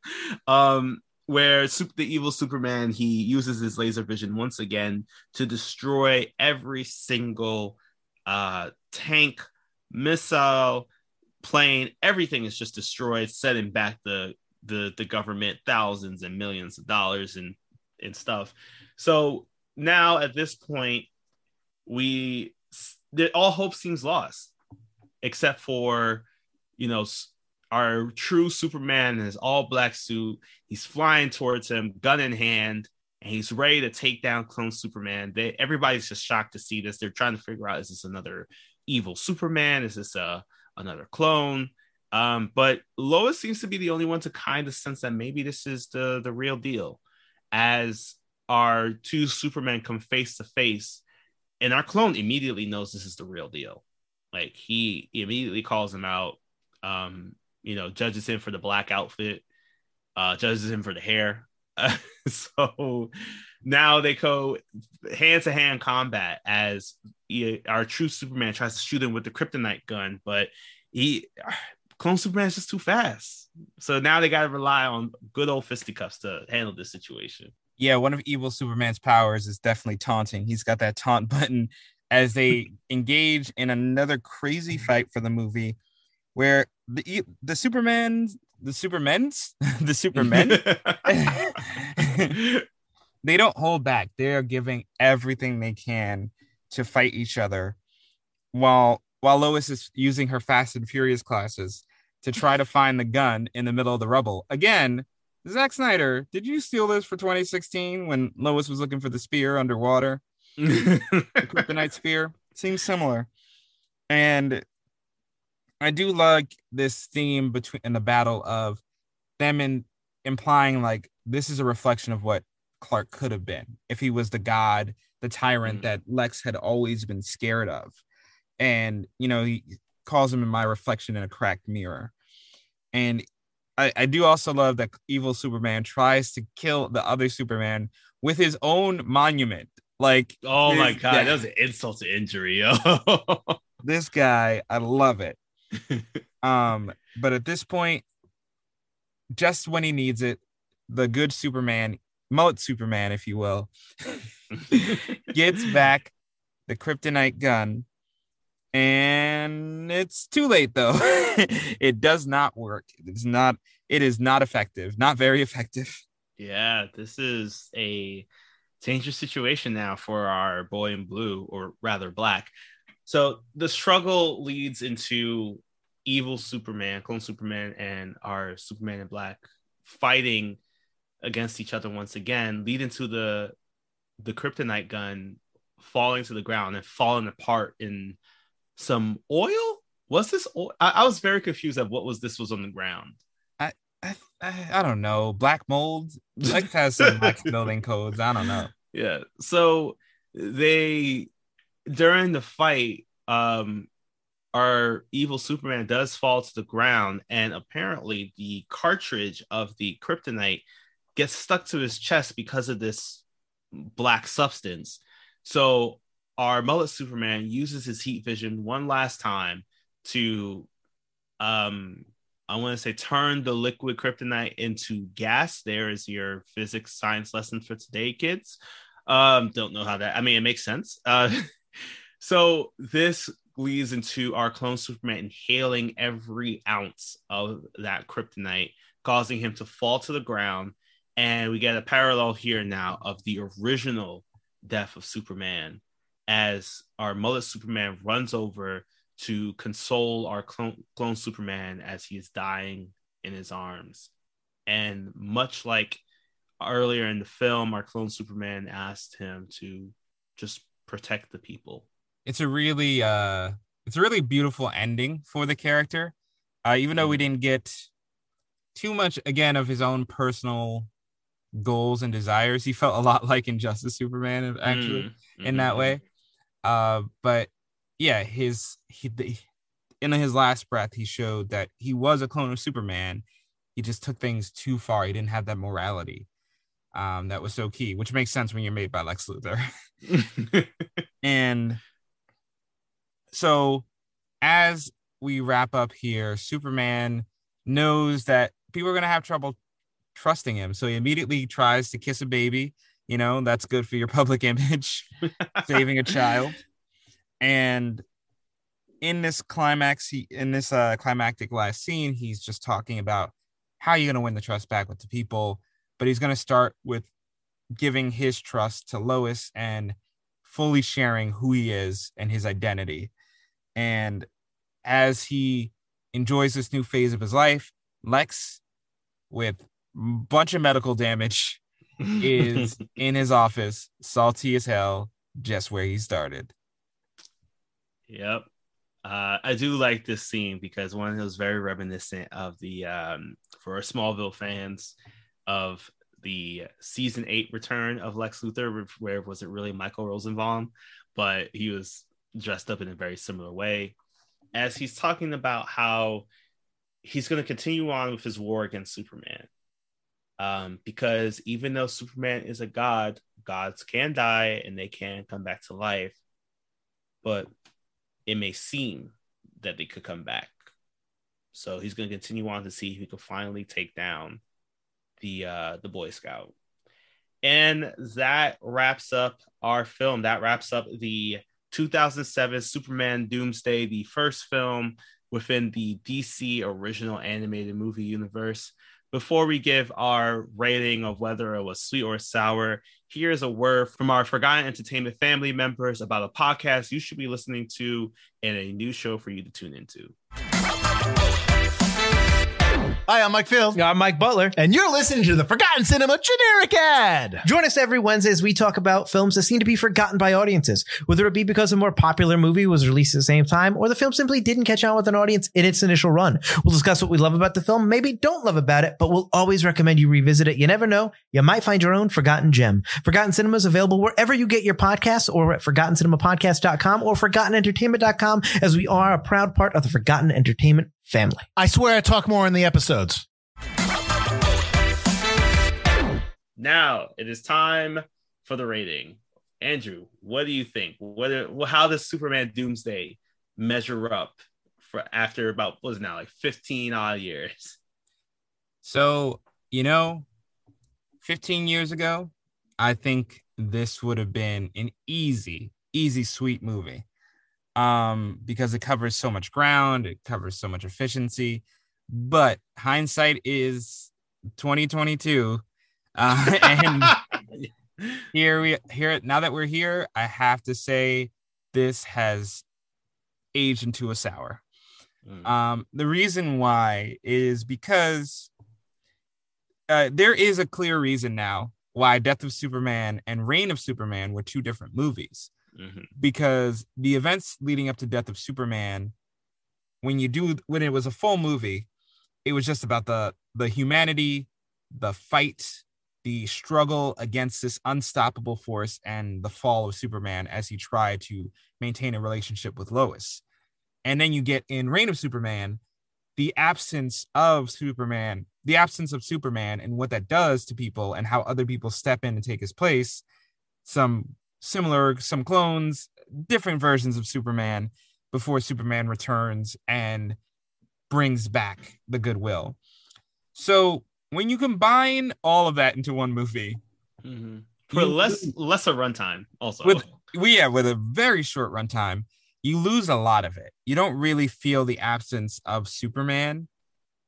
um, where super, the evil Superman, he uses his laser vision once again to destroy every single uh, tank, missile, plane. Everything is just destroyed, setting back the the the government thousands and millions of dollars and and stuff. So now at this point, we all hope seems lost, except for, you know, our true Superman in his all-black suit. He's flying towards him, gun in hand, and he's ready to take down clone Superman. They, everybody's just shocked to see this. They're trying to figure out, is this another evil Superman? Is this a, another clone? Um, but Lois seems to be the only one to kind of sense that maybe this is the, the real deal, as our two Supermen come face-to-face, and our clone immediately knows this is the real deal. Like, he immediately calls him out, um, you know, judges him for the black outfit, uh, judges him for the hair. Uh, so now they go hand-to-hand combat as he, our true Superman tries to shoot him with the kryptonite gun, but he, clone Superman's just too fast. So now they got to rely on good old fisticuffs to handle this situation. Yeah, one of evil Superman's powers is definitely taunting. He's got that taunt button as they engage in another crazy fight for the movie, where the the Superman, the Supermen's, the Supermen, they don't hold back. They're giving everything they can to fight each other, while while Lois is using her Fast and Furious classes to try to find the gun in the middle of the rubble. Again, Zack Snyder, did you steal this for twenty sixteen when Lois was looking for the spear underwater? The kryptonite spear seems similar. And I do like this theme between in the battle of them in, implying like this is a reflection of what Clark could have been if he was the god, the tyrant mm-hmm. that Lex had always been scared of. And, you know, he calls him in my reflection in a cracked mirror. And I, I do also love that evil Superman tries to kill the other Superman with his own monument. Like, oh my God, guy, that was an insult to injury. Oh. This guy, I love it. um, but at this point, just when he needs it, the good Superman, mullet Superman, if you will, gets back the kryptonite gun, and it's too late though. It does not work. It's not. It is not effective. Not very effective. Yeah, this is a dangerous situation now for our boy in blue, or rather black. So the struggle leads into evil Superman, clone Superman, and our Superman in black fighting against each other once again, leading to the the kryptonite gun falling to the ground and falling apart in some oil. Was this oil? I, I was very confused at what was this was on the ground. I, I, I don't know. Black mold. Like, has some black building codes. I don't know. Yeah. So they during the fight, um, our evil Superman does fall to the ground, and apparently the cartridge of the kryptonite gets stuck to his chest because of this black substance. So our mullet Superman uses his heat vision one last time to, um, I want to say, turn the liquid kryptonite into gas. There is your physics science lesson for today, kids. Um, don't know how that, I mean, it makes sense. Uh, so this leads into our clone Superman inhaling every ounce of that kryptonite, causing him to fall to the ground. And we get a parallel here now of the original Death of Superman, as our mullet Superman runs over to console our clone, clone Superman as he is dying in his arms. And much like earlier in the film, our clone Superman asked him to just protect the people. It's a really, uh, it's a really beautiful ending for the character. Uh, even though we didn't get too much, again, of his own personal goals and desires, he felt a lot like Injustice Superman, actually, mm-hmm. in that way. Uh, but yeah, his he in his last breath, he showed that he was a clone of Superman. He just took things too far. He didn't have that morality. Um, that was so key, which makes sense when you're made by Lex Luthor. And so as we wrap up here, Superman knows that people are going to have trouble trusting him. So he immediately tries to kiss a baby. You know, that's good for your public image, saving a child. And in this climax, he, in this uh, climactic last scene, he's just talking about how you're going to win the trust back with the people. But he's going to start with giving his trust to Lois and fully sharing who he is and his identity. And as he enjoys this new phase of his life, Lex, with a bunch of medical damage, is in his office, salty as hell, just where he started. Yep. Uh, I do like this scene because one of those very reminiscent of the, um, for Smallville fans, of the season eight return of Lex Luthor, where was it really Michael Rosenbaum, but he was dressed up in a very similar way, as he's talking about how he's going to continue on with his war against Superman. Um, because even though Superman is a god, gods can die and they can come back to life, but it may seem that they could come back. So he's going to continue on to see if he can finally take down the uh the Boy Scout. And that wraps up our film. That wraps up the two thousand seven Superman Doomsday, the first film within the D C original animated movie universe. Before we give our rating of whether it was sweet or sour, here's a word from our Forgotten Entertainment family members about a podcast you should be listening to and a new show for you to tune into. Hi, I'm Mike Field. Yeah, I'm Mike Butler. And you're listening to the Forgotten Cinema Generic Ad. Join us every Wednesday as we talk about films that seem to be forgotten by audiences, whether it be because a more popular movie was released at the same time or the film simply didn't catch on with an audience in its initial run. We'll discuss what we love about the film, maybe don't love about it, but we'll always recommend you revisit it. You never know. You might find your own forgotten gem. Forgotten Cinema is available wherever you get your podcasts or at forgotten cinema podcast dot com or forgotten entertainment dot com, as we are a proud part of the Forgotten Entertainment family. I swear I talk more in the episodes. Now it is time for the rating. Andrew, what do you think? Whether how does Superman Doomsday measure up for after about what is now like fifteen odd years? So, you know, fifteen years ago, I think this would have been an easy, easy, sweet movie. Um, because it covers so much ground, it covers so much efficiency, but hindsight is twenty twenty-two. Uh, and here we here now that we're here, I have to say this has aged into a sour. Mm. Um, the reason why is because uh, there is a clear reason now why Death of Superman and Reign of Superman were two different movies. Mm-hmm. Because the events leading up to Death of Superman, when you do when it was a full movie, it was just about the the humanity, the fight, the struggle against this unstoppable force and the fall of Superman as he tried to maintain a relationship with Lois. And then you get in Reign of Superman, the absence of Superman, the absence of Superman and what that does to people and how other people step in and take his place. Some similar, some clones, different versions of Superman before Superman returns and brings back the goodwill. So when you combine all of that into one movie, mm-hmm. for you, less lesser runtime, also with we yeah with a very short runtime, you lose a lot of it. You don't really feel the absence of Superman.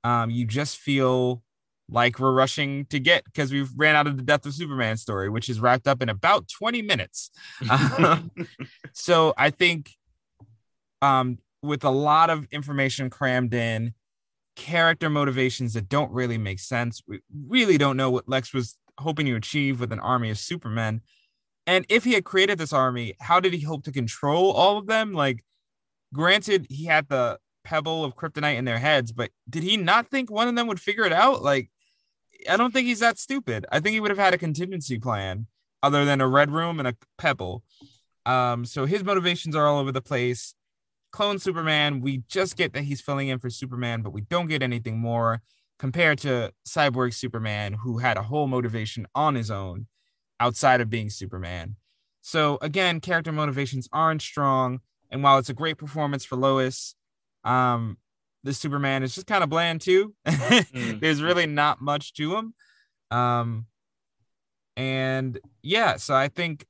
Um, you just feel like we're rushing to get because we've ran out of the Death of Superman story, which is wrapped up in about twenty minutes. um, so I think um, with a lot of information crammed in, character motivations that don't really make sense. We really don't know what Lex was hoping to achieve with an army of Supermen. And if he had created this army, how did he hope to control all of them? Like, granted, he had the pebble of kryptonite in their heads, but did he not think one of them would figure it out? Like, I don't think he's that stupid. I think he would have had a contingency plan other than a red room and a pebble. Um, so his motivations are all over the place. Clone Superman, we just get that he's filling in for Superman, but we don't get anything more compared to Cyborg Superman, who had a whole motivation on his own outside of being Superman. So again, character motivations aren't strong. And while it's a great performance for Lois, um, the Superman is just kind of bland too. mm. There's really not much to him. Um, and yeah, so I think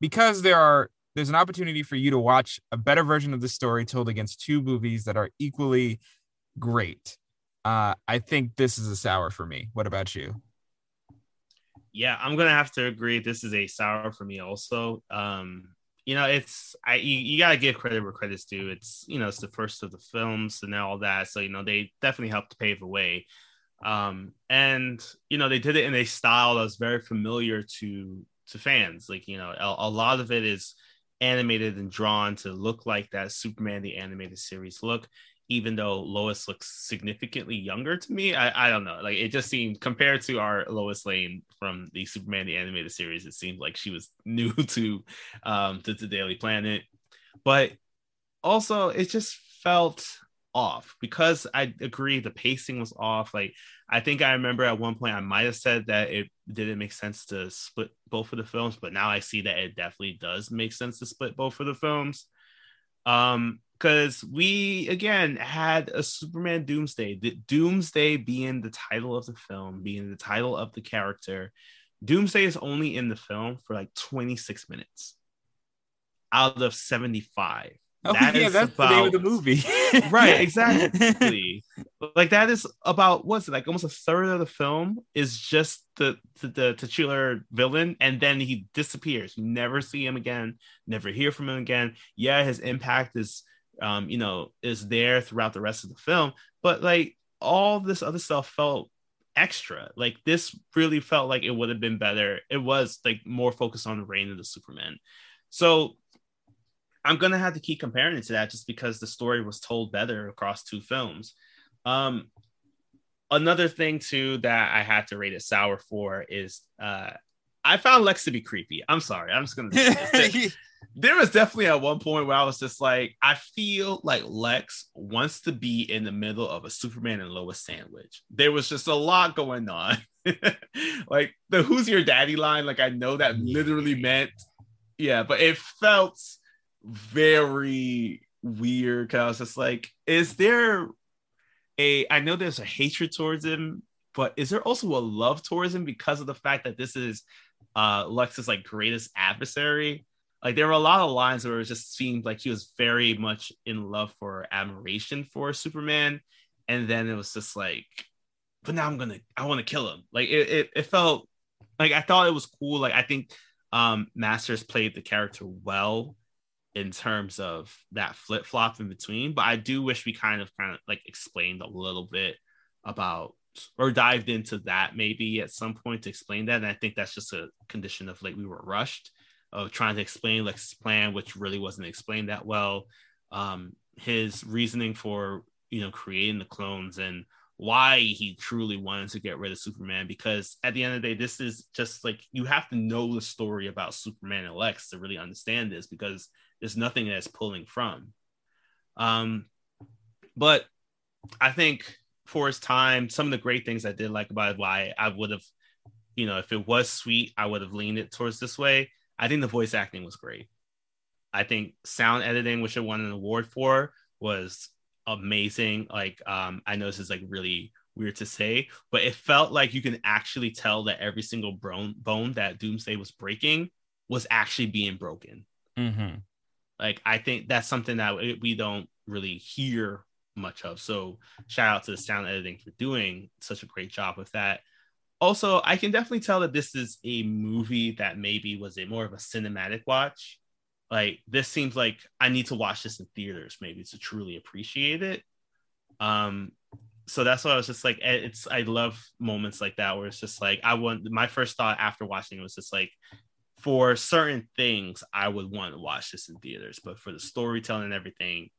because there are There's an opportunity for you to watch a better version of the story told against two movies that are equally great. Uh, I think this is a sour for me. What about you? Yeah, I'm going to have to agree. This is a sour for me also. Um, you know, it's I you, you got to give credit where credit's due. It's, you know, it's the first of the films and all that. So, you know, they definitely helped pave the way. Um, and, you know, they did it in a style that was very familiar to to fans. Like, you know, a, a lot of it is animated and drawn to look like that Superman the Animated Series look, even though Lois looks significantly younger to me. I, I don't know, like it just seemed compared to our Lois Lane from the Superman the Animated Series, it seemed like she was new to um to the Daily Planet. But also it just felt off because I agree the pacing was off. Like I think I remember at one point I might have said that it didn't make sense to split both of the films, but now I see that it definitely does make sense to split both of the films. Um, because we again had a Superman Doomsday, the Doomsday being the title of the film, being the title of the character. Doomsday is only in the film for like twenty-six minutes out of seventy-five. Oh, that yeah, is that's about, the name of the movie. Right, exactly. Like, that is about, what's it, like almost a third of the film is just the, the, the titular villain, and then he disappears. You never see him again, never hear from him again. Yeah, his impact is, um, you know, is there throughout the rest of the film, but, like, all this other stuff felt extra. Like, this really felt like it would have been better. It was, like, more focused on the Reign of the Superman. So I'm going to have to keep comparing it to that just because the story was told better across two films. Um, another thing, too, that I had to rate it sour for is uh, I found Lex to be creepy. I'm sorry. I'm just going to... There was definitely at one point where I was just like, I feel like Lex wants to be in the middle of a Superman and Lois sandwich. There was just a lot going on. Like, the who's your daddy line, like, I know that literally meant... Yeah, but it felt... very weird because I was just like, is there a I know there's a hatred towards him, but is there also a love towards him because of the fact that this is uh Lex's like greatest adversary? Like, there were a lot of lines where it just seemed like he was very much in love for admiration for Superman, and then it was just like, but now I'm gonna I want to kill him. Like, it, it it felt like I thought it was cool. Like, I think um Masters played the character well in terms of that flip-flop in between, but I do wish we kind of kind of like explained a little bit about or dived into that maybe at some point to explain that. And I think that's just a condition of like we were rushed of trying to explain Lex's plan, which really wasn't explained that well. Um, his reasoning for, you know, creating the clones and why he truly wanted to get rid of Superman, because at the end of the day, this is just like, you have to know the story about Superman and Lex to really understand this, because there's nothing that's pulling from. Um, but I think for his time, some of the great things I did like about it, why I would have, you know, if it was sweet, I would have leaned it towards this way. I think the voice acting was great. I think sound editing, which I won an award for, was amazing. Like, um, I know this is like really weird to say, but it felt like you can actually tell that every single bone bone that Doomsday was breaking was actually being broken. Mm-hmm. Like, I think that's something that we don't really hear much of. So shout out to the sound editing for doing such a great job with that. Also, I can definitely tell that this is a movie that maybe was a more of a cinematic watch. Like, this seems like I need to watch this in theaters maybe to truly appreciate it. Um, so that's why I was just like, it's, I love moments like that where it's just like, I want, my first thought after watching it was just like, for certain things, I would want to watch this in theaters, but for the storytelling and everything,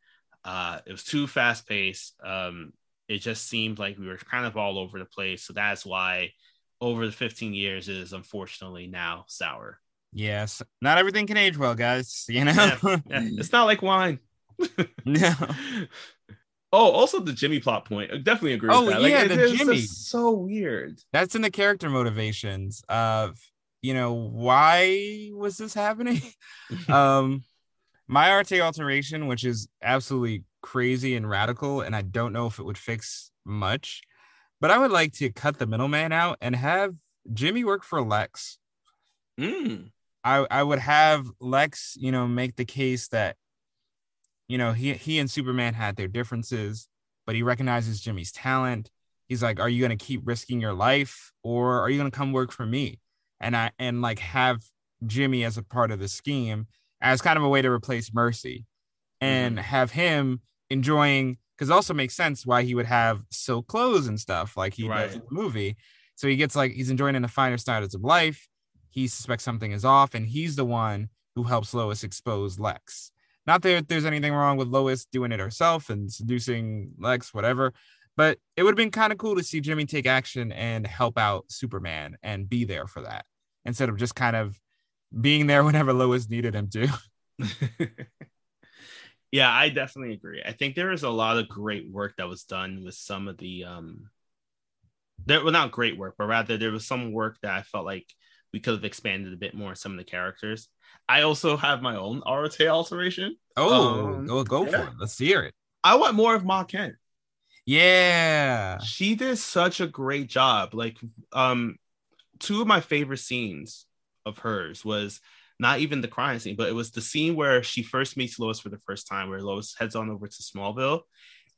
uh, it was too fast paced. Um, it just seemed like we were kind of all over the place. So that's why over the fifteen years, it is unfortunately now sour. Yes. Not everything can age well, guys. You know, yeah, yeah. It's not like wine. No. Oh, also the Jimmy plot point. I definitely agree oh, with that. Oh, yeah, like, the it, Jimmy. So weird. That's in the character motivations of, you know, why was this happening? um, my Arte Alteration, which is absolutely crazy and radical, and I don't know if it would fix much, but I would like to cut the middleman out and have Jimmy work for Lex. Mm. I, I would have Lex, you know, make the case that, you know, he, he and Superman had their differences, but he recognizes Jimmy's talent. He's like, are you going to keep risking your life, or are you going to come work for me? And I, and like have Jimmy as a part of the scheme as kind of a way to replace Mercy, and mm-hmm. have him enjoying, because also makes sense why he would have silk clothes and stuff like he right. does in the movie. So he gets like, he's enjoying in the finer standards of life. He suspects something is off, and he's the one who helps Lois expose Lex. Not that there's anything wrong with Lois doing it herself and seducing Lex, whatever, but it would have been kind of cool to see Jimmy take action and help out Superman and be there for that, instead of just kind of being there whenever Lois needed him to. Yeah, I definitely agree. I think there is a lot of great work that was done with some of the, um, there, well, not great work, but rather there was some work that I felt like we could have expanded a bit more on some of the characters. I also have my own Arte alteration. Oh, um, go, go yeah. for it. Let's hear it. I want more of Ma Kent. Yeah. She did such a great job. Like, um, two of my favorite scenes of hers was not even the crime scene, but it was the scene where she first meets Lois for the first time, where Lois heads on over to Smallville.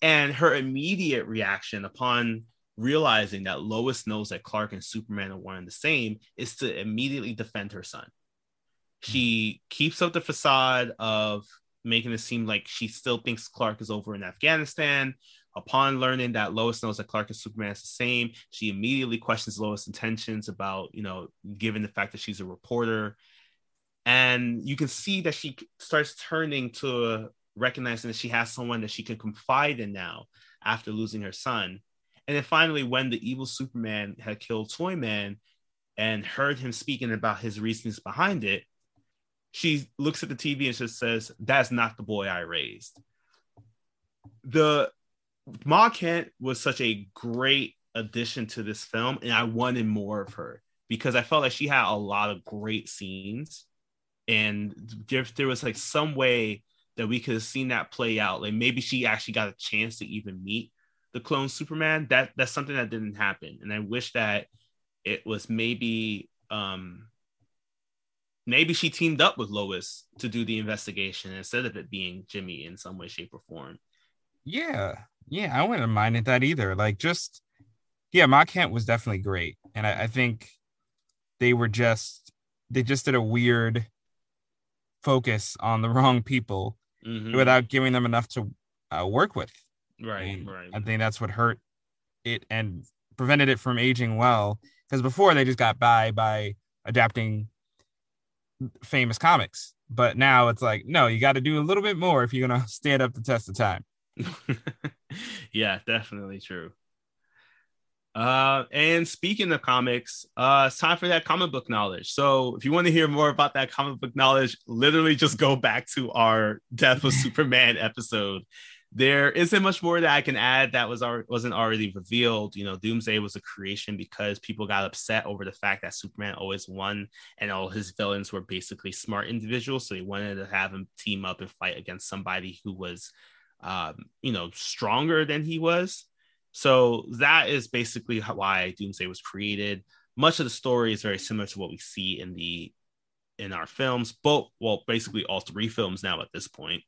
And her immediate reaction upon realizing that Lois knows that Clark and Superman are one and the same is to immediately defend her son. She keeps up the facade of making it seem like she still thinks Clark is over in Afghanistan. Upon learning that Lois knows that Clark and Superman is the same, she immediately questions Lois' intentions about, you know, given the fact that she's a reporter. And you can see that she starts turning to recognizing that she has someone that she can confide in now after losing her son. And then finally, when the evil Superman had killed Toy Man and heard him speaking about his reasons behind it, she looks at the T V and just says, "That's not the boy I raised." The Ma Kent was such a great addition to this film, and I wanted more of her, because I felt like she had a lot of great scenes, and if there was like some way that we could have seen that play out, like maybe she actually got a chance to even meet the clone Superman, that that's something that didn't happen. And I wish that it was maybe, um, maybe she teamed up with Lois to do the investigation instead of it being Jimmy in some way, shape, or form. Yeah. Yeah. I wouldn't have minded that either. Like, just, yeah, Ma Kent was definitely great. And I, I think they were just, they just did a weird focus on the wrong people mm-hmm. without giving them enough to uh, work with. Right, and right. I think that's what hurt it and prevented it from aging well, because before they just got by by adapting famous comics, but now it's like, no, you got to do a little bit more if you're gonna stand up the test of time. Yeah, definitely true. Uh, and speaking of comics, uh, it's time for that comic book knowledge. So if you want to hear more about that comic book knowledge, literally just go back to our Death of Superman episode. There isn't much more that I can add that was ar- wasn't already revealed. You know, Doomsday was a creation because people got upset over the fact that Superman always won and all his villains were basically smart individuals. So they wanted to have him team up and fight against somebody who was, um, you know, stronger than he was. So that is basically why Doomsday was created. Much of the story is very similar to what we see in the in our films, but well, basically all three films now at this point.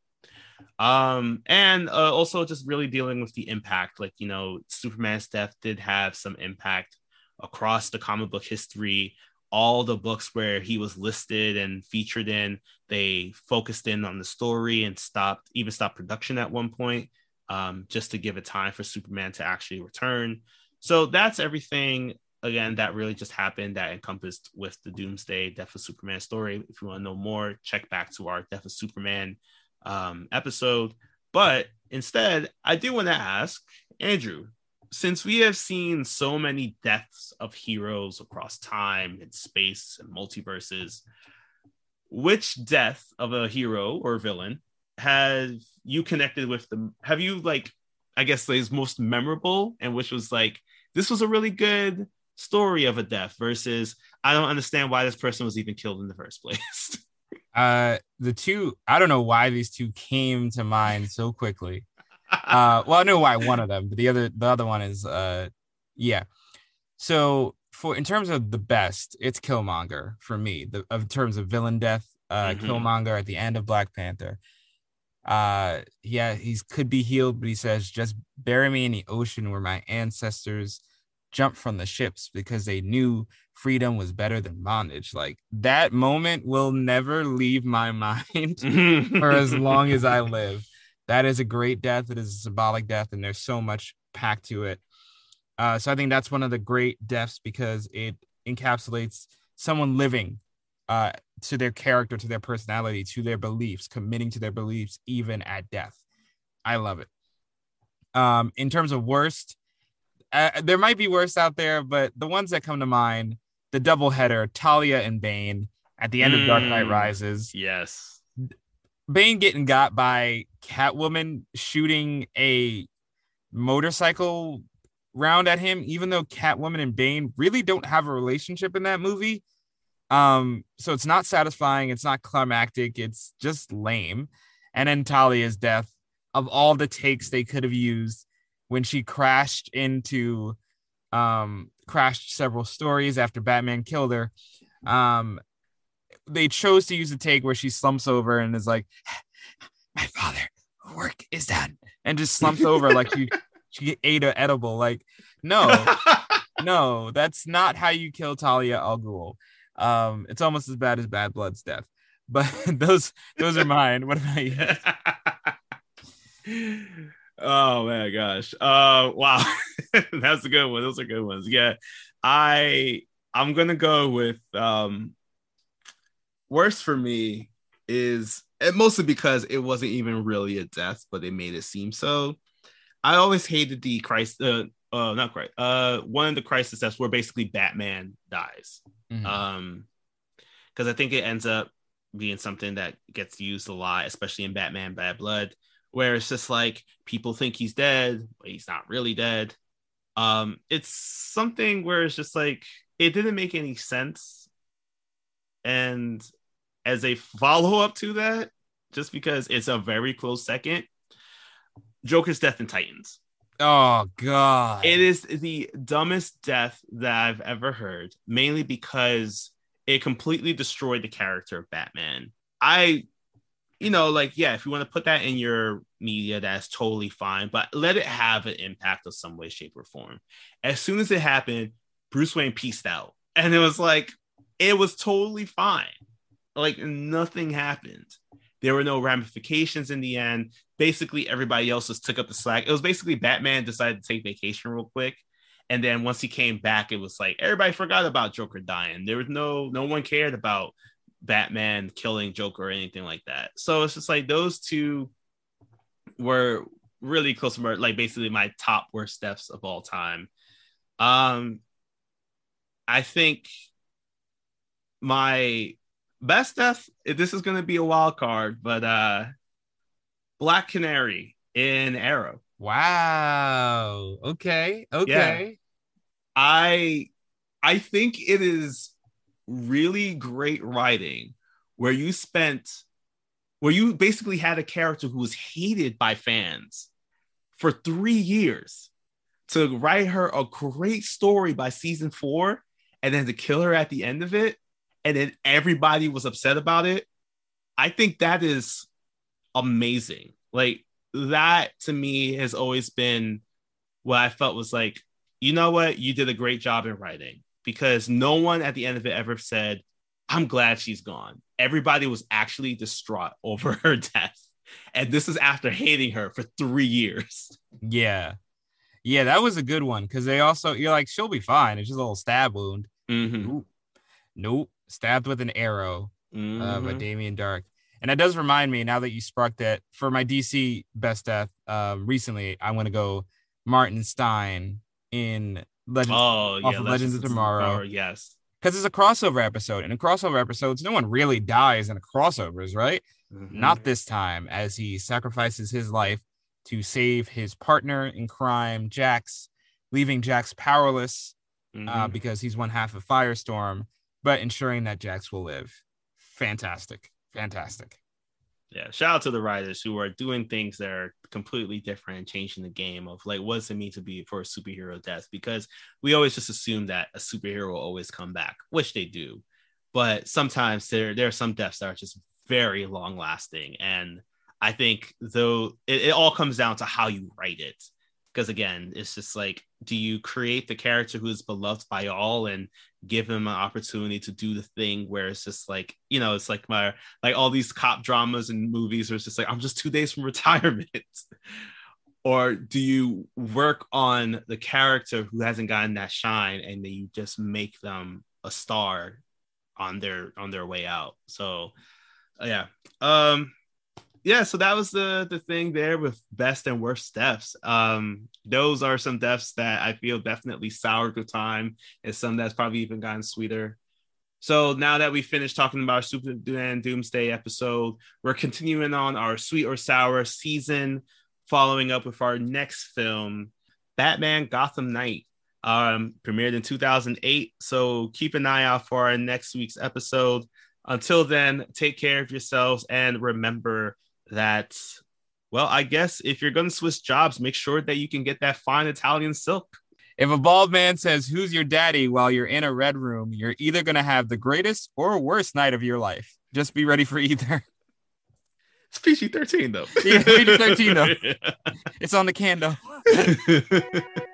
Um, and uh, also just really dealing with the impact. Like, you know, Superman's death did have some impact across the comic book history. All the books where he was listed and featured in, they focused in on the story and stopped, even stopped production at one point, um, just to give it time for Superman to actually return. So that's everything, again, that really just happened that encompassed with the Doomsday Death of Superman story. If you want to know more, check back to our Death of Superman um episode. But instead, I do want to ask Andrew, since we have seen so many deaths of heroes across time and space and multiverses, which death of a hero or villain have you connected with them? Have you, like, I guess, like, is most memorable, and which was like, this was a really good story of a death versus I don't understand why this person was even killed in the first place? Uh, the two, I don't know why these two came to mind so quickly. Uh, well, I know why one of them, but the other, the other one is, uh, yeah. So for, in terms of the best, it's Killmonger for me, the, in terms of villain death, uh, mm-hmm. Killmonger at the end of Black Panther. Uh, yeah, he's could be healed, but he says, just bury me in the ocean where my ancestors jumped from the ships because they knew freedom was better than bondage. Like, that moment will never leave my mind for as long as I live. That is a great death. It is a symbolic death, and there's so much packed to it. Uh, so I think that's one of the great deaths because it encapsulates someone living uh, to their character, to their personality, to their beliefs, committing to their beliefs, even at death. I love it. Um, in terms of worst, Uh, there might be worse out there, but the ones that come to mind, the doubleheader, Talia and Bane at the end mm, of Dark Knight Rises. Yes. Bane getting got by Catwoman shooting a motorcycle round at him, even though Catwoman and Bane really don't have a relationship in that movie. Um, so it's not satisfying. It's not climactic. It's just lame. And then Talia's death, of all the takes they could have used, when she crashed into, um, crashed several stories after Batman killed her, um, they chose to use the take where she slumps over and is like, "My father, work is done," and just slumps over like she she ate an edible. Like, no, no, that's not how you kill Talia al Ghul. Um, it's almost as bad as Bad Blood's death. But those those are mine. What about you? Oh my gosh. Uh wow. That's a good one. Those are good ones. Yeah. I I'm gonna go with um worst for me is, and mostly because it wasn't even really a death, but they made it seem so. I always hated the Christ uh uh not quite uh one of the Crisis deaths where basically Batman dies. Mm-hmm. Um because I think it ends up being something that gets used a lot, especially in Batman Bad Blood, where it's just like, people think he's dead, but he's not really dead. Um, it's something where it's just like, it didn't make any sense. And as a follow-up to that, just because it's a very close second, Joker's death in Titans. Oh, God. It is the dumbest death that I've ever heard, mainly because it completely destroyed the character of Batman. I... You know, like, yeah, if you want to put that in your media, that's totally fine, but let it have an impact of some way, shape, or form. As soon as it happened, Bruce Wayne peaced out. And it was like, it was totally fine. Like, nothing happened. There were no ramifications in the end. Basically, everybody else just took up the slack. It was basically Batman decided to take vacation real quick. And then once he came back, it was like, everybody forgot about Joker dying. There was no, no one cared about Batman killing Joker or anything like that. So it's just like those two were really close to my, like, basically my top worst deaths of all time. Um, I think my best death, this is going to be a wild card, but uh, Black Canary in Arrow. Wow. Okay. Okay. Yeah. I I think it is really great writing where you spent, where you basically had a character who was hated by fans for three years to write her a great story by season four and then to kill her at the end of it. And then everybody was upset about it. I think that is amazing. Like, that to me has always been what I felt was like, you know what? You did a great job in writing, because no one at the end of it ever said, I'm glad she's gone. Everybody was actually distraught over her death. And this is after hating her for three years. Yeah. Yeah, that was a good one. Because they also, you're like, she'll be fine. It's just a little stab wound. Mm-hmm. Nope. Stabbed with an arrow mm-hmm. uh, by Damien Dark. And that does remind me, now that you sparked that, for my D C best death um, recently, I want to go Martin Stein in Legends, oh, yeah, of, Legends, Legends of Tomorrow. Tomorrow yes. Because it's a crossover episode, and in crossover episodes, no one really dies in a crossovers, right? Mm-hmm. Not this time, as he sacrifices his life to save his partner in crime, Jax, leaving Jax powerless mm-hmm. uh, because he's one half of Firestorm, but ensuring that Jax will live. Fantastic. Fantastic. Yeah. Shout out to the writers who are doing things that are completely different and changing the game of, like, what does it mean to be for a superhero death? Because we always just assume that a superhero will always come back, which they do. But sometimes there, there are some deaths that are just very long lasting. And I think, though, it, it all comes down to how you write it. Because, again, it's just like, do you create the character who is beloved by all and give him an opportunity to do the thing where it's just like, you know, it's like my, like all these cop dramas and movies where it's just like, I'm just two days from retirement. Or do you work on the character who hasn't gotten that shine and then you just make them a star on their, on their way out? So, yeah. Um, Yeah, so that was the, the thing there with best and worst deaths. Um, those are some deaths that I feel definitely soured with time, and some that's probably even gotten sweeter. So now that we finished talking about our Superman Doomsday episode, we're continuing on our Sweet or Sour season, following up with our next film, Batman Gotham Knight, um, premiered in two thousand eight. So keep an eye out for our next week's episode. Until then, take care of yourselves and remember that, well, I guess if you're going to switch jobs, make sure that you can get that fine Italian silk. If a bald man says, "Who's your daddy?" while you're in a red room, you're either going to have the greatest or worst night of your life. Just be ready for either. It's P G thirteen, though. Yeah, P G thirteen, though. It's on the can, though.